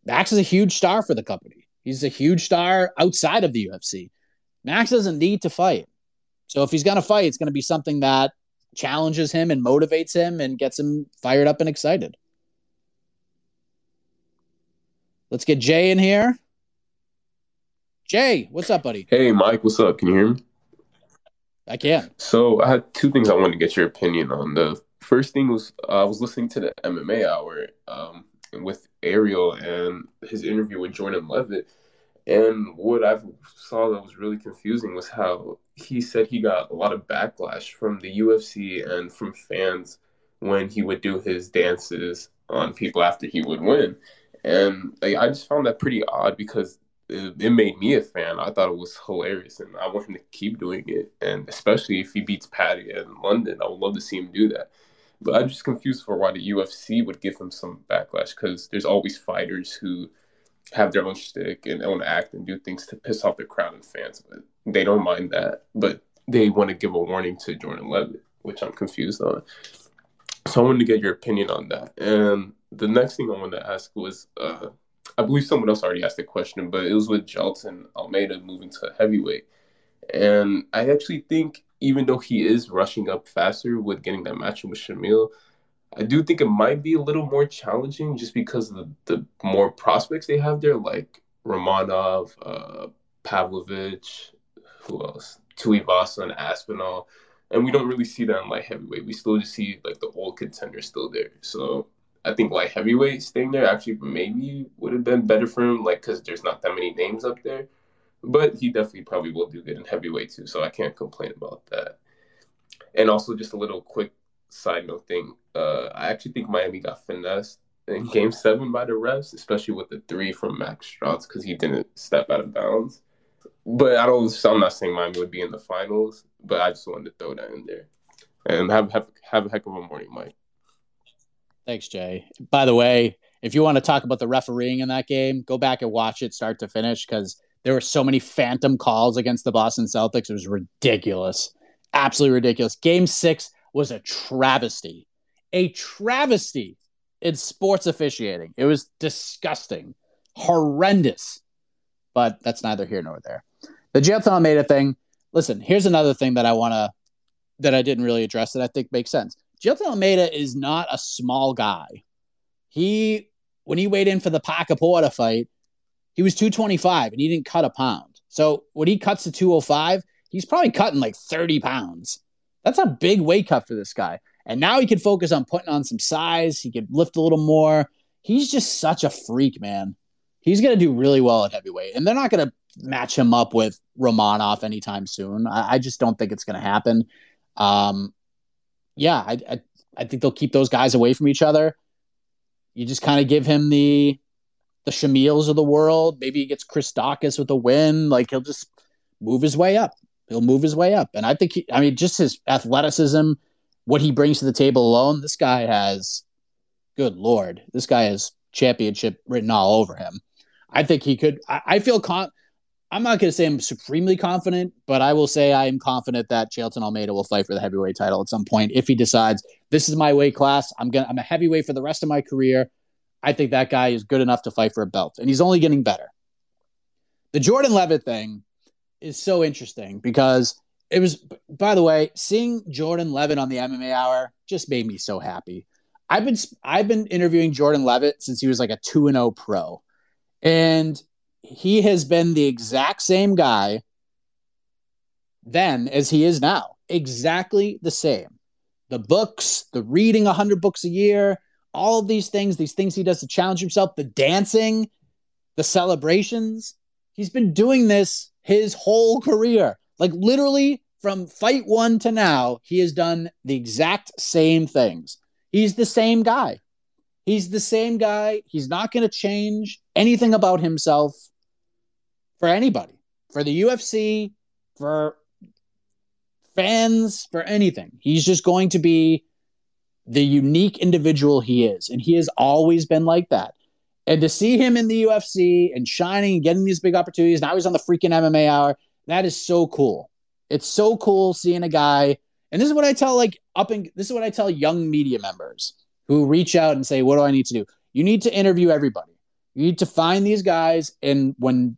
Max is a huge star for the company. He's a huge star outside of the UFC. Max doesn't need to fight. So if he's going to fight, it's going to be something that challenges him and motivates him and gets him fired up and excited. Let's get Jay in here. Jay, what's up, buddy? Hey, Mike, what's up? Can you hear me? I can. So I had two things I wanted to get your opinion on. The first thing was I was listening to the MMA Hour with Ariel and his interview with Jordan Leavitt. And what I saw that was really confusing was how he said he got a lot of backlash from the UFC and from fans when he would do his dances on people after he would win. And I just found that pretty odd, because it made me a fan. I thought it was hilarious, and I want him to keep doing it. And especially if he beats Patty in London, I would love to see him do that. But I'm just confused for why the UFC would give him some backlash, because there's always fighters who have their own shtick and own act and do things to piss off the crowd and fans. But they don't mind that. But they want to give a warning to Jordan Leavitt, which I'm confused on. So I wanted to get your opinion on that. And the next thing I wanted to ask was, I believe someone else already asked the question, but it was with Jailton Almeida moving to heavyweight. And I actually think, even though he is rushing up faster with getting that matchup with Shamil, I do think it might be a little more challenging just because of the more prospects they have there, like Romanov, Pavlovich, who else? Tuivasa and Aspinall. And we don't really see that in light heavyweight. We still just see the old contenders still there. So I think light heavyweight staying there actually maybe would have been better for him, because there's not that many names up there. But he definitely probably will do good in heavyweight too, so I can't complain about that. And also, just a little quick side note thing. I actually think Miami got finessed in Game 7 by the refs, especially with the 3 from Max Strauss, because he didn't step out of bounds. But I'm not saying Miami would be in the finals, but I just wanted to throw that in there. And have a heck of a morning, Mike. Thanks, Jay. By the way, if you want to talk about the refereeing in that game, go back and watch it start to finish, because there were so many phantom calls against the Boston Celtics. It was ridiculous. Absolutely ridiculous. Game 6 was a travesty. A travesty in sports officiating. It was disgusting. Horrendous. But that's neither here nor there. The Jailton Almeida thing. Listen, here's another thing that I didn't really address that I think makes sense. Jailton Almeida is not a small guy. When he weighed in for the Pacaporta fight, he was 225 and he didn't cut a pound. So when he cuts to 205, he's probably cutting like 30 pounds. That's a big weight cut for this guy. And now he can focus on putting on some size. He could lift a little more. He's just such a freak, man. He's going to do really well at heavyweight. And they're not going to match him up with Romanov anytime soon. I just don't think it's going to happen. I think they'll keep those guys away from each other. You just kind of give him the Shamils of the world. Maybe he gets Christakis with a win. Like, he'll just move his way up. He'll move his way up. And I think, just his athleticism, what he brings to the table alone, this guy has, good Lord, this guy has championship written all over him. I think he could, I'm not going to say I'm supremely confident, but I will say I am confident that Jailton Almeida will fight for the heavyweight title at some point if he decides, this is my weight class, I'm a heavyweight for the rest of my career. I think that guy is good enough to fight for a belt, and he's only getting better. The Jordan Leavitt thing is so interesting because it was, by the way, seeing Jordan Leavitt on the MMA Hour just made me so happy. I've been interviewing Jordan Leavitt since he was like a 2-0 pro, and he has been the exact same guy then as he is now. Exactly the same. The books, the reading 100 books a year, all of these things he does to challenge himself, the dancing, the celebrations. He's been doing this his whole career. Like, literally from fight one to now, he has done the exact same things. He's the same guy. He's the same guy. He's not going to change anything about himself for anybody, for the UFC, for fans, for anything. He's just going to be the unique individual he is. And he has always been like that. And to see him in the UFC and shining and getting these big opportunities, now he's on the freaking MMA Hour. That is so cool. It's so cool seeing a guy. And this is what I tell young media members who reach out and say, what do I need to do? You need to interview everybody. You need to find these guys. And when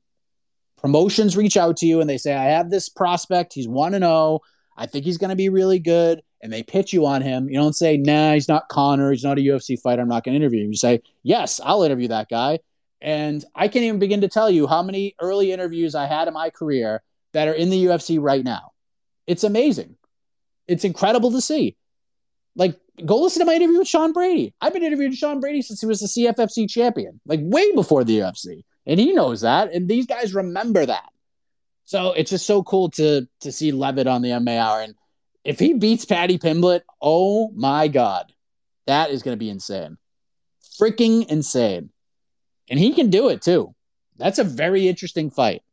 promotions reach out to you and they say, I have this prospect, he's 1-0. I think he's going to be really good. And they pitch you on him. You don't say, nah, he's not Conor. He's not a UFC fighter. I'm not going to interview him. You say, yes, I'll interview that guy. And I can't even begin to tell you how many early interviews I had in my career that are in the UFC right now. It's amazing. It's incredible to see. Like, go listen to my interview with Sean Brady. I've been interviewing Sean Brady since he was the CFFC champion, like way before the UFC. And he knows that. And these guys remember that. So it's just so cool to see Leavitt on the MMA Hour. And if he beats Paddy Pimblett, oh my God, that is going to be insane. Freaking insane. And he can do it too. That's a very interesting fight.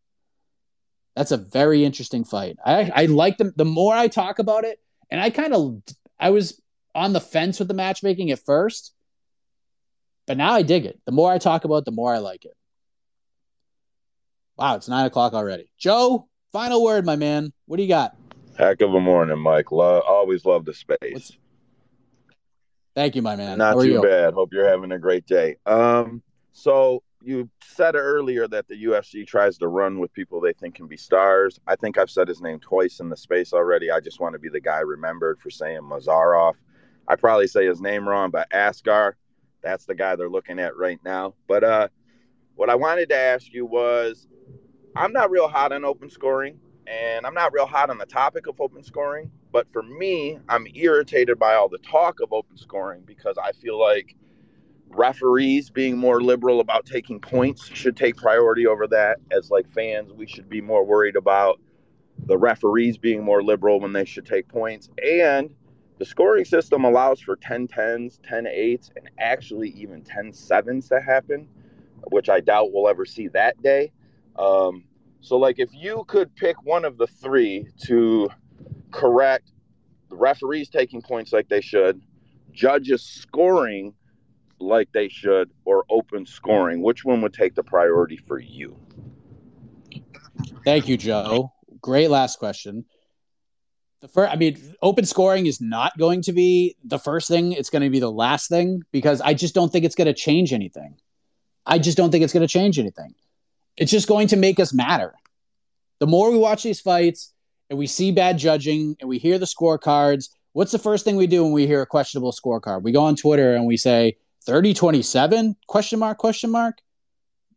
That's a very interesting fight. I like them. The more I talk about it, and I was on the fence with the matchmaking at first, but now I dig it. The more I talk about it, the more I like it. Wow, it's 9:00 already. Joe, final word, my man. What do you got? Heck of a morning, Mike. Always love the space. Thank you, my man. Not too bad. Hope you're having a great day. So you said earlier that the UFC tries to run with people they think can be stars. I think I've said his name twice in the space already. I just want to be the guy remembered for saying Mazarov. I probably say his name wrong, but Askar, that's the guy they're looking at right now. But what I wanted to ask you was, I'm not real hot on open scoring. And I'm not real hot on the topic of open scoring, but for me, I'm irritated by all the talk of open scoring because I feel like referees being more liberal about taking points should take priority over that. As like fans, we should be more worried about the referees being more liberal when they should take points. And the scoring system allows for 10-10s, 10-8s, and actually even 10-7s to happen, which I doubt we'll ever see that day. So, like, if you could pick one of the three to correct the referees taking points like they should, judges scoring like they should, or open scoring, which one would take the priority for you? Thank you, Joe. Great last question. Open scoring is not going to be the first thing. It's going to be the last thing because I just don't think it's going to change anything. It's just going to make us matter. The more we watch these fights and we see bad judging and we hear the scorecards, What's the first thing we do when we hear a questionable scorecard? We go on Twitter and we say 30-27 question mark, question mark.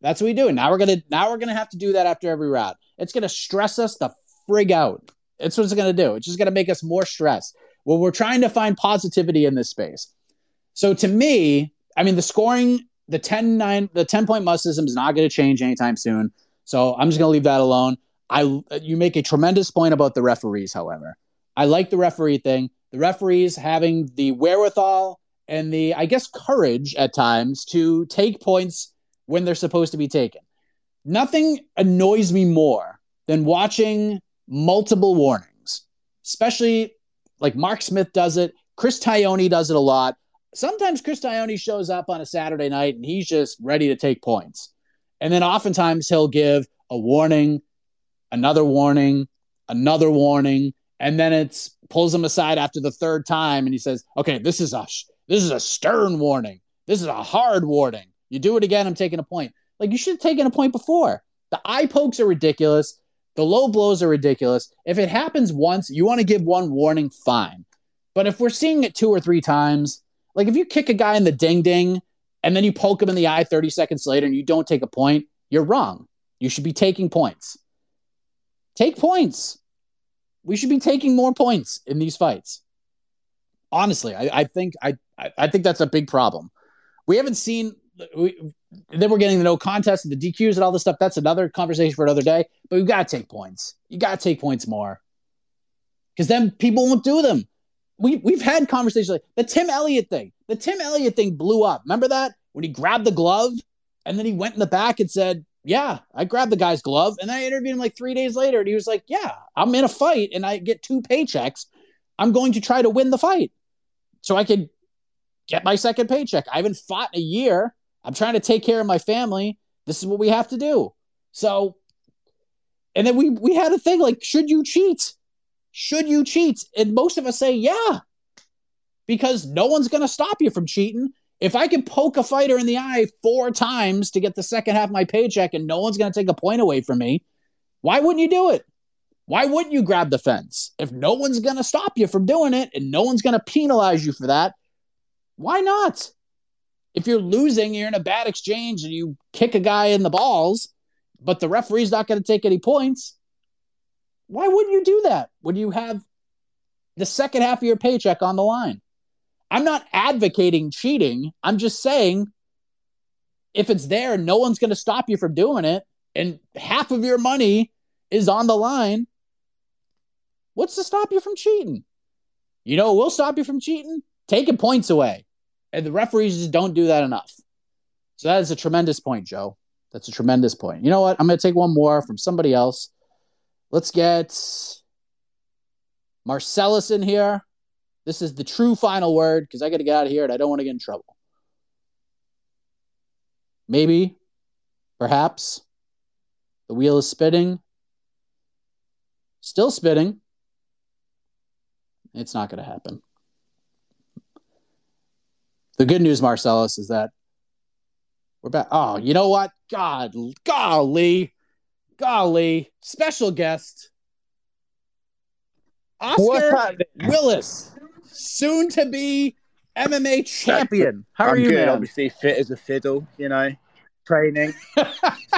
That's what we do. And now we're gonna have to do that after every round. It's gonna stress us the frig out. That's what it's gonna do. It's just gonna make us more stressed. Well, we're trying to find positivity in this space. So to me, I mean, the scoring, the 10-9, the 10-point must system is not gonna change anytime soon. So I'm just gonna leave that alone. You make a tremendous point about the referees, however. I like the referee thing. The referees having the wherewithal and the, I guess, courage at times to take points when they're supposed to be taken. Nothing annoys me more than watching multiple warnings, especially like Mark Smith does it. Chris Tione does it a lot. Sometimes Chris Tione shows up on a Saturday night and he's just ready to take points. And then oftentimes he'll give a warning, another warning, another warning, and then it's pulls him aside after the third time and he says, okay, this is a stern warning. This is a hard warning. You do it again, I'm taking a point. Like, you should have taken a point before. The eye pokes are ridiculous. The low blows are ridiculous. If it happens once, you want to give one warning, fine. But if we're seeing it two or three times, like if you kick a guy in the ding-ding and then you poke him in the eye 30 seconds later and you don't take a point, you're wrong. You should be taking points. Take points. We should be taking more points in these fights. Honestly, I think that's a big problem. We haven't seen... Then we're getting the no contest and the DQs and all this stuff. That's another conversation for another day. But we've got to take points. You got to take points more. Because then people won't do them. We've had conversations like the Tim Elliott thing. The Tim Elliott thing blew up. Remember that? When he grabbed the glove and then he went in the back and said, yeah, I grabbed the guy's glove. And I interviewed him like 3 days later. And he was like, yeah, I'm in a fight and I get 2 paychecks. I'm going to try to win the fight so I can get my second paycheck. I haven't fought in a year. I'm trying to take care of my family. This is what we have to do. So, and then we had a thing like, should you cheat? Should you cheat? And most of us say, yeah, because no one's going to stop you from cheating. If I can poke a fighter in the eye 4 times to get the second half of my paycheck and no one's going to take a point away from me, why wouldn't you do it? Why wouldn't you grab the fence? If no one's going to stop you from doing it and no one's going to penalize you for that, why not? If you're losing, you're in a bad exchange and you kick a guy in the balls, but the referee's not going to take any points, why wouldn't you do that when you have the second half of your paycheck on the line? I'm not advocating cheating. I'm just saying if it's there, no one's going to stop you from doing it and half of your money is on the line, what's to stop you from cheating? You know what will stop you from cheating? Taking points away. And the referees just don't do that enough. So that is a tremendous point, Joe. That's a tremendous point. You know what? I'm going to take one more from somebody else. Let's get Marcellus in here. This is the true final word because I got to get out of here and I don't want to get in trouble. Maybe, perhaps, the wheel is spinning. Still spinning. It's not going to happen. The good news, Marcellus, is that we're back. Oh, you know what? Golly. Special guest, Oscar Willis, soon to be MMA champion. How are you, good, man? Obviously fit as a fiddle, you know, training.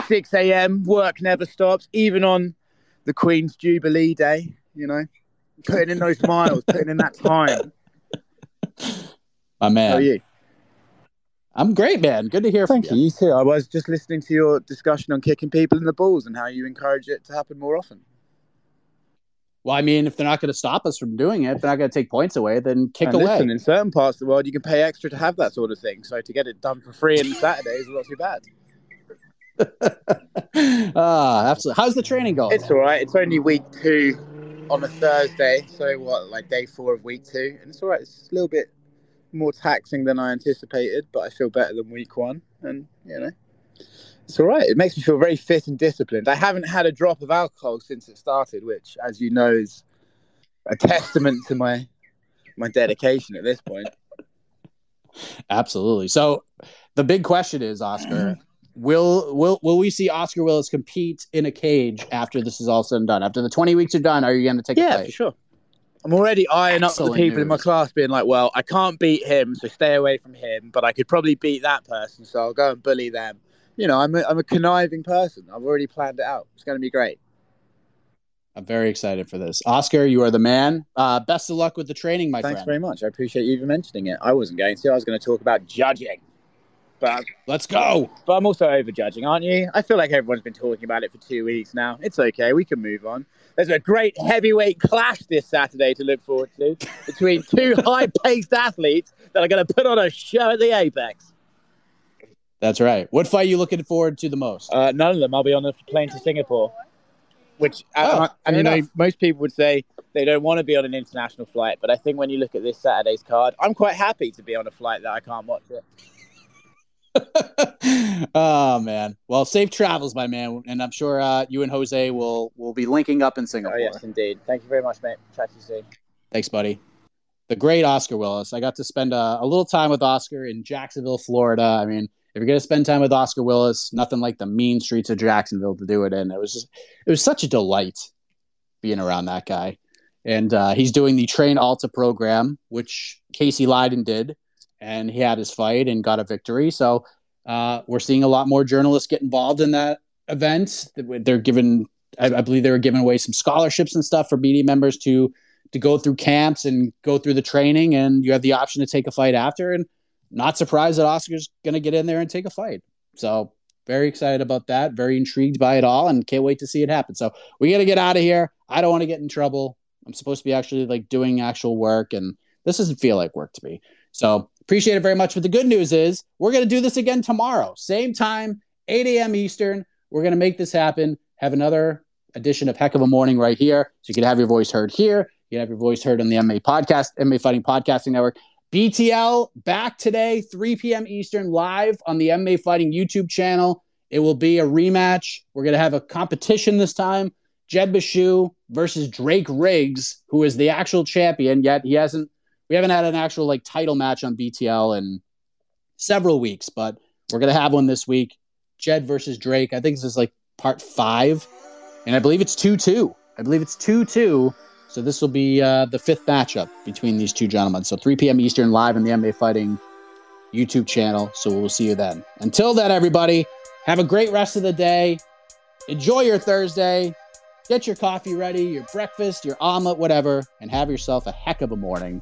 6 a.m., work never stops, even on the Queen's Jubilee Day, you know, putting in those miles, putting in that time. My man. How are you? I'm great, man. Good to hear from you. Thank you. You too. I was just listening to your discussion on kicking people in the balls and how you encourage it to happen more often. Well, I mean, if they're not going to stop us from doing it, they're not going to take points away, then kick away. Listen, in certain parts of the world, you can pay extra to have that sort of thing. So to get it done for free on Saturday is not too bad. Absolutely. How's the training going? It's all right. It's only week 2 on a Thursday. So what, like day 4 of week 2? And it's all right. It's a little bit more taxing than I anticipated, but I feel better than week 1, and you know, it's all right. It makes me feel very fit and disciplined. I haven't had a drop of alcohol since it started, which, as you know, is a testament to my dedication at this point. Absolutely. So the big question is, Oscar, will we see Oscar Willis compete in a cage after this is all said and done? After the 20 weeks are done, are you going to take a fight? Yeah, for sure. I'm already eyeing up the people in my class being like, well, I can't beat him, so stay away from him, but I could probably beat that person, so I'll go and bully them. You know, I'm a conniving person. I've already planned it out. It's going to be great. I'm very excited for this. Oscar, you are the man. Best of luck with the training, my friend. Thanks very much. I appreciate you even mentioning it. I wasn't going to. I was going to talk about judging. But let's go. But I'm also overjudging, aren't you? I feel like everyone's been talking about it for 2 weeks now. It's okay. We can move on. There's a great heavyweight clash this Saturday to look forward to between two high-paced athletes that are going to put on a show at the Apex. That's right. What fight are you looking forward to the most? None of them. I'll be on the plane to Singapore. Which, and you know, most people would say they don't want to be on an international flight. But I think when you look at this Saturday's card, I'm quite happy to be on a flight that I can't watch it. Oh, man. Well, safe travels, my man. And I'm sure you and Jose will be linking up in Singapore. Oh, yes, indeed. Thank you very much, mate. Chat to you soon. Thanks, buddy. The great Oscar Willis. I got to spend a little time with Oscar in Jacksonville, Florida. I mean, if you're going to spend time with Oscar Willis, nothing like the mean streets of Jacksonville to do it in. It was such a delight being around that guy. And he's doing the Train Alta program, which Casey Leiden did. And he had his fight and got a victory. So we're seeing a lot more journalists get involved in that event. They're given, I believe they were giving away some scholarships and stuff for BD members to go through camps and go through the training. And you have the option to take a fight after. And not surprised that Oscar's going to get in there and take a fight. So very excited about that. Very intrigued by it all and can't wait to see it happen. So we got to get out of here. I don't want to get in trouble. I'm supposed to be actually like doing actual work and this doesn't feel like work to me. So appreciate it very much. But the good news is we're going to do this again tomorrow. Same time, 8 a.m. Eastern. We're going to make this happen. Have another edition of Heck of a Morning right here. So you can have your voice heard here. You can have your voice heard on the MMA Fighting Podcasting Network. BTL back today, 3 p.m. Eastern, live on the MMA Fighting YouTube channel. It will be a rematch. We're going to have a competition this time. Jed Bashu versus Drake Riggs, who is the actual champion, yet we haven't had an actual like title match on BTL in several weeks, but we're going to have one this week. Jed versus Drake. I think this is like part 5, and I believe it's 2-2. So this will be the 5th matchup between these two gentlemen. So 3 p.m. Eastern, live on the MMA Fighting YouTube channel. So we'll see you then. Until then, everybody, have a great rest of the day. Enjoy your Thursday. Get your coffee ready, your breakfast, your omelet, whatever, and have yourself a heck of a morning.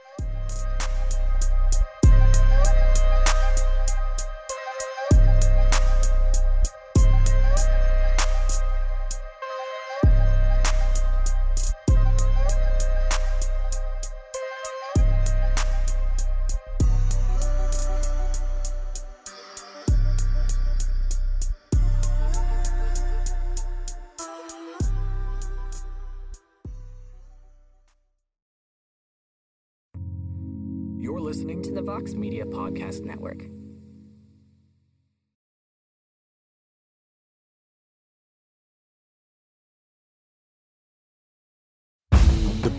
Listening to the Vox Media Podcast Network. The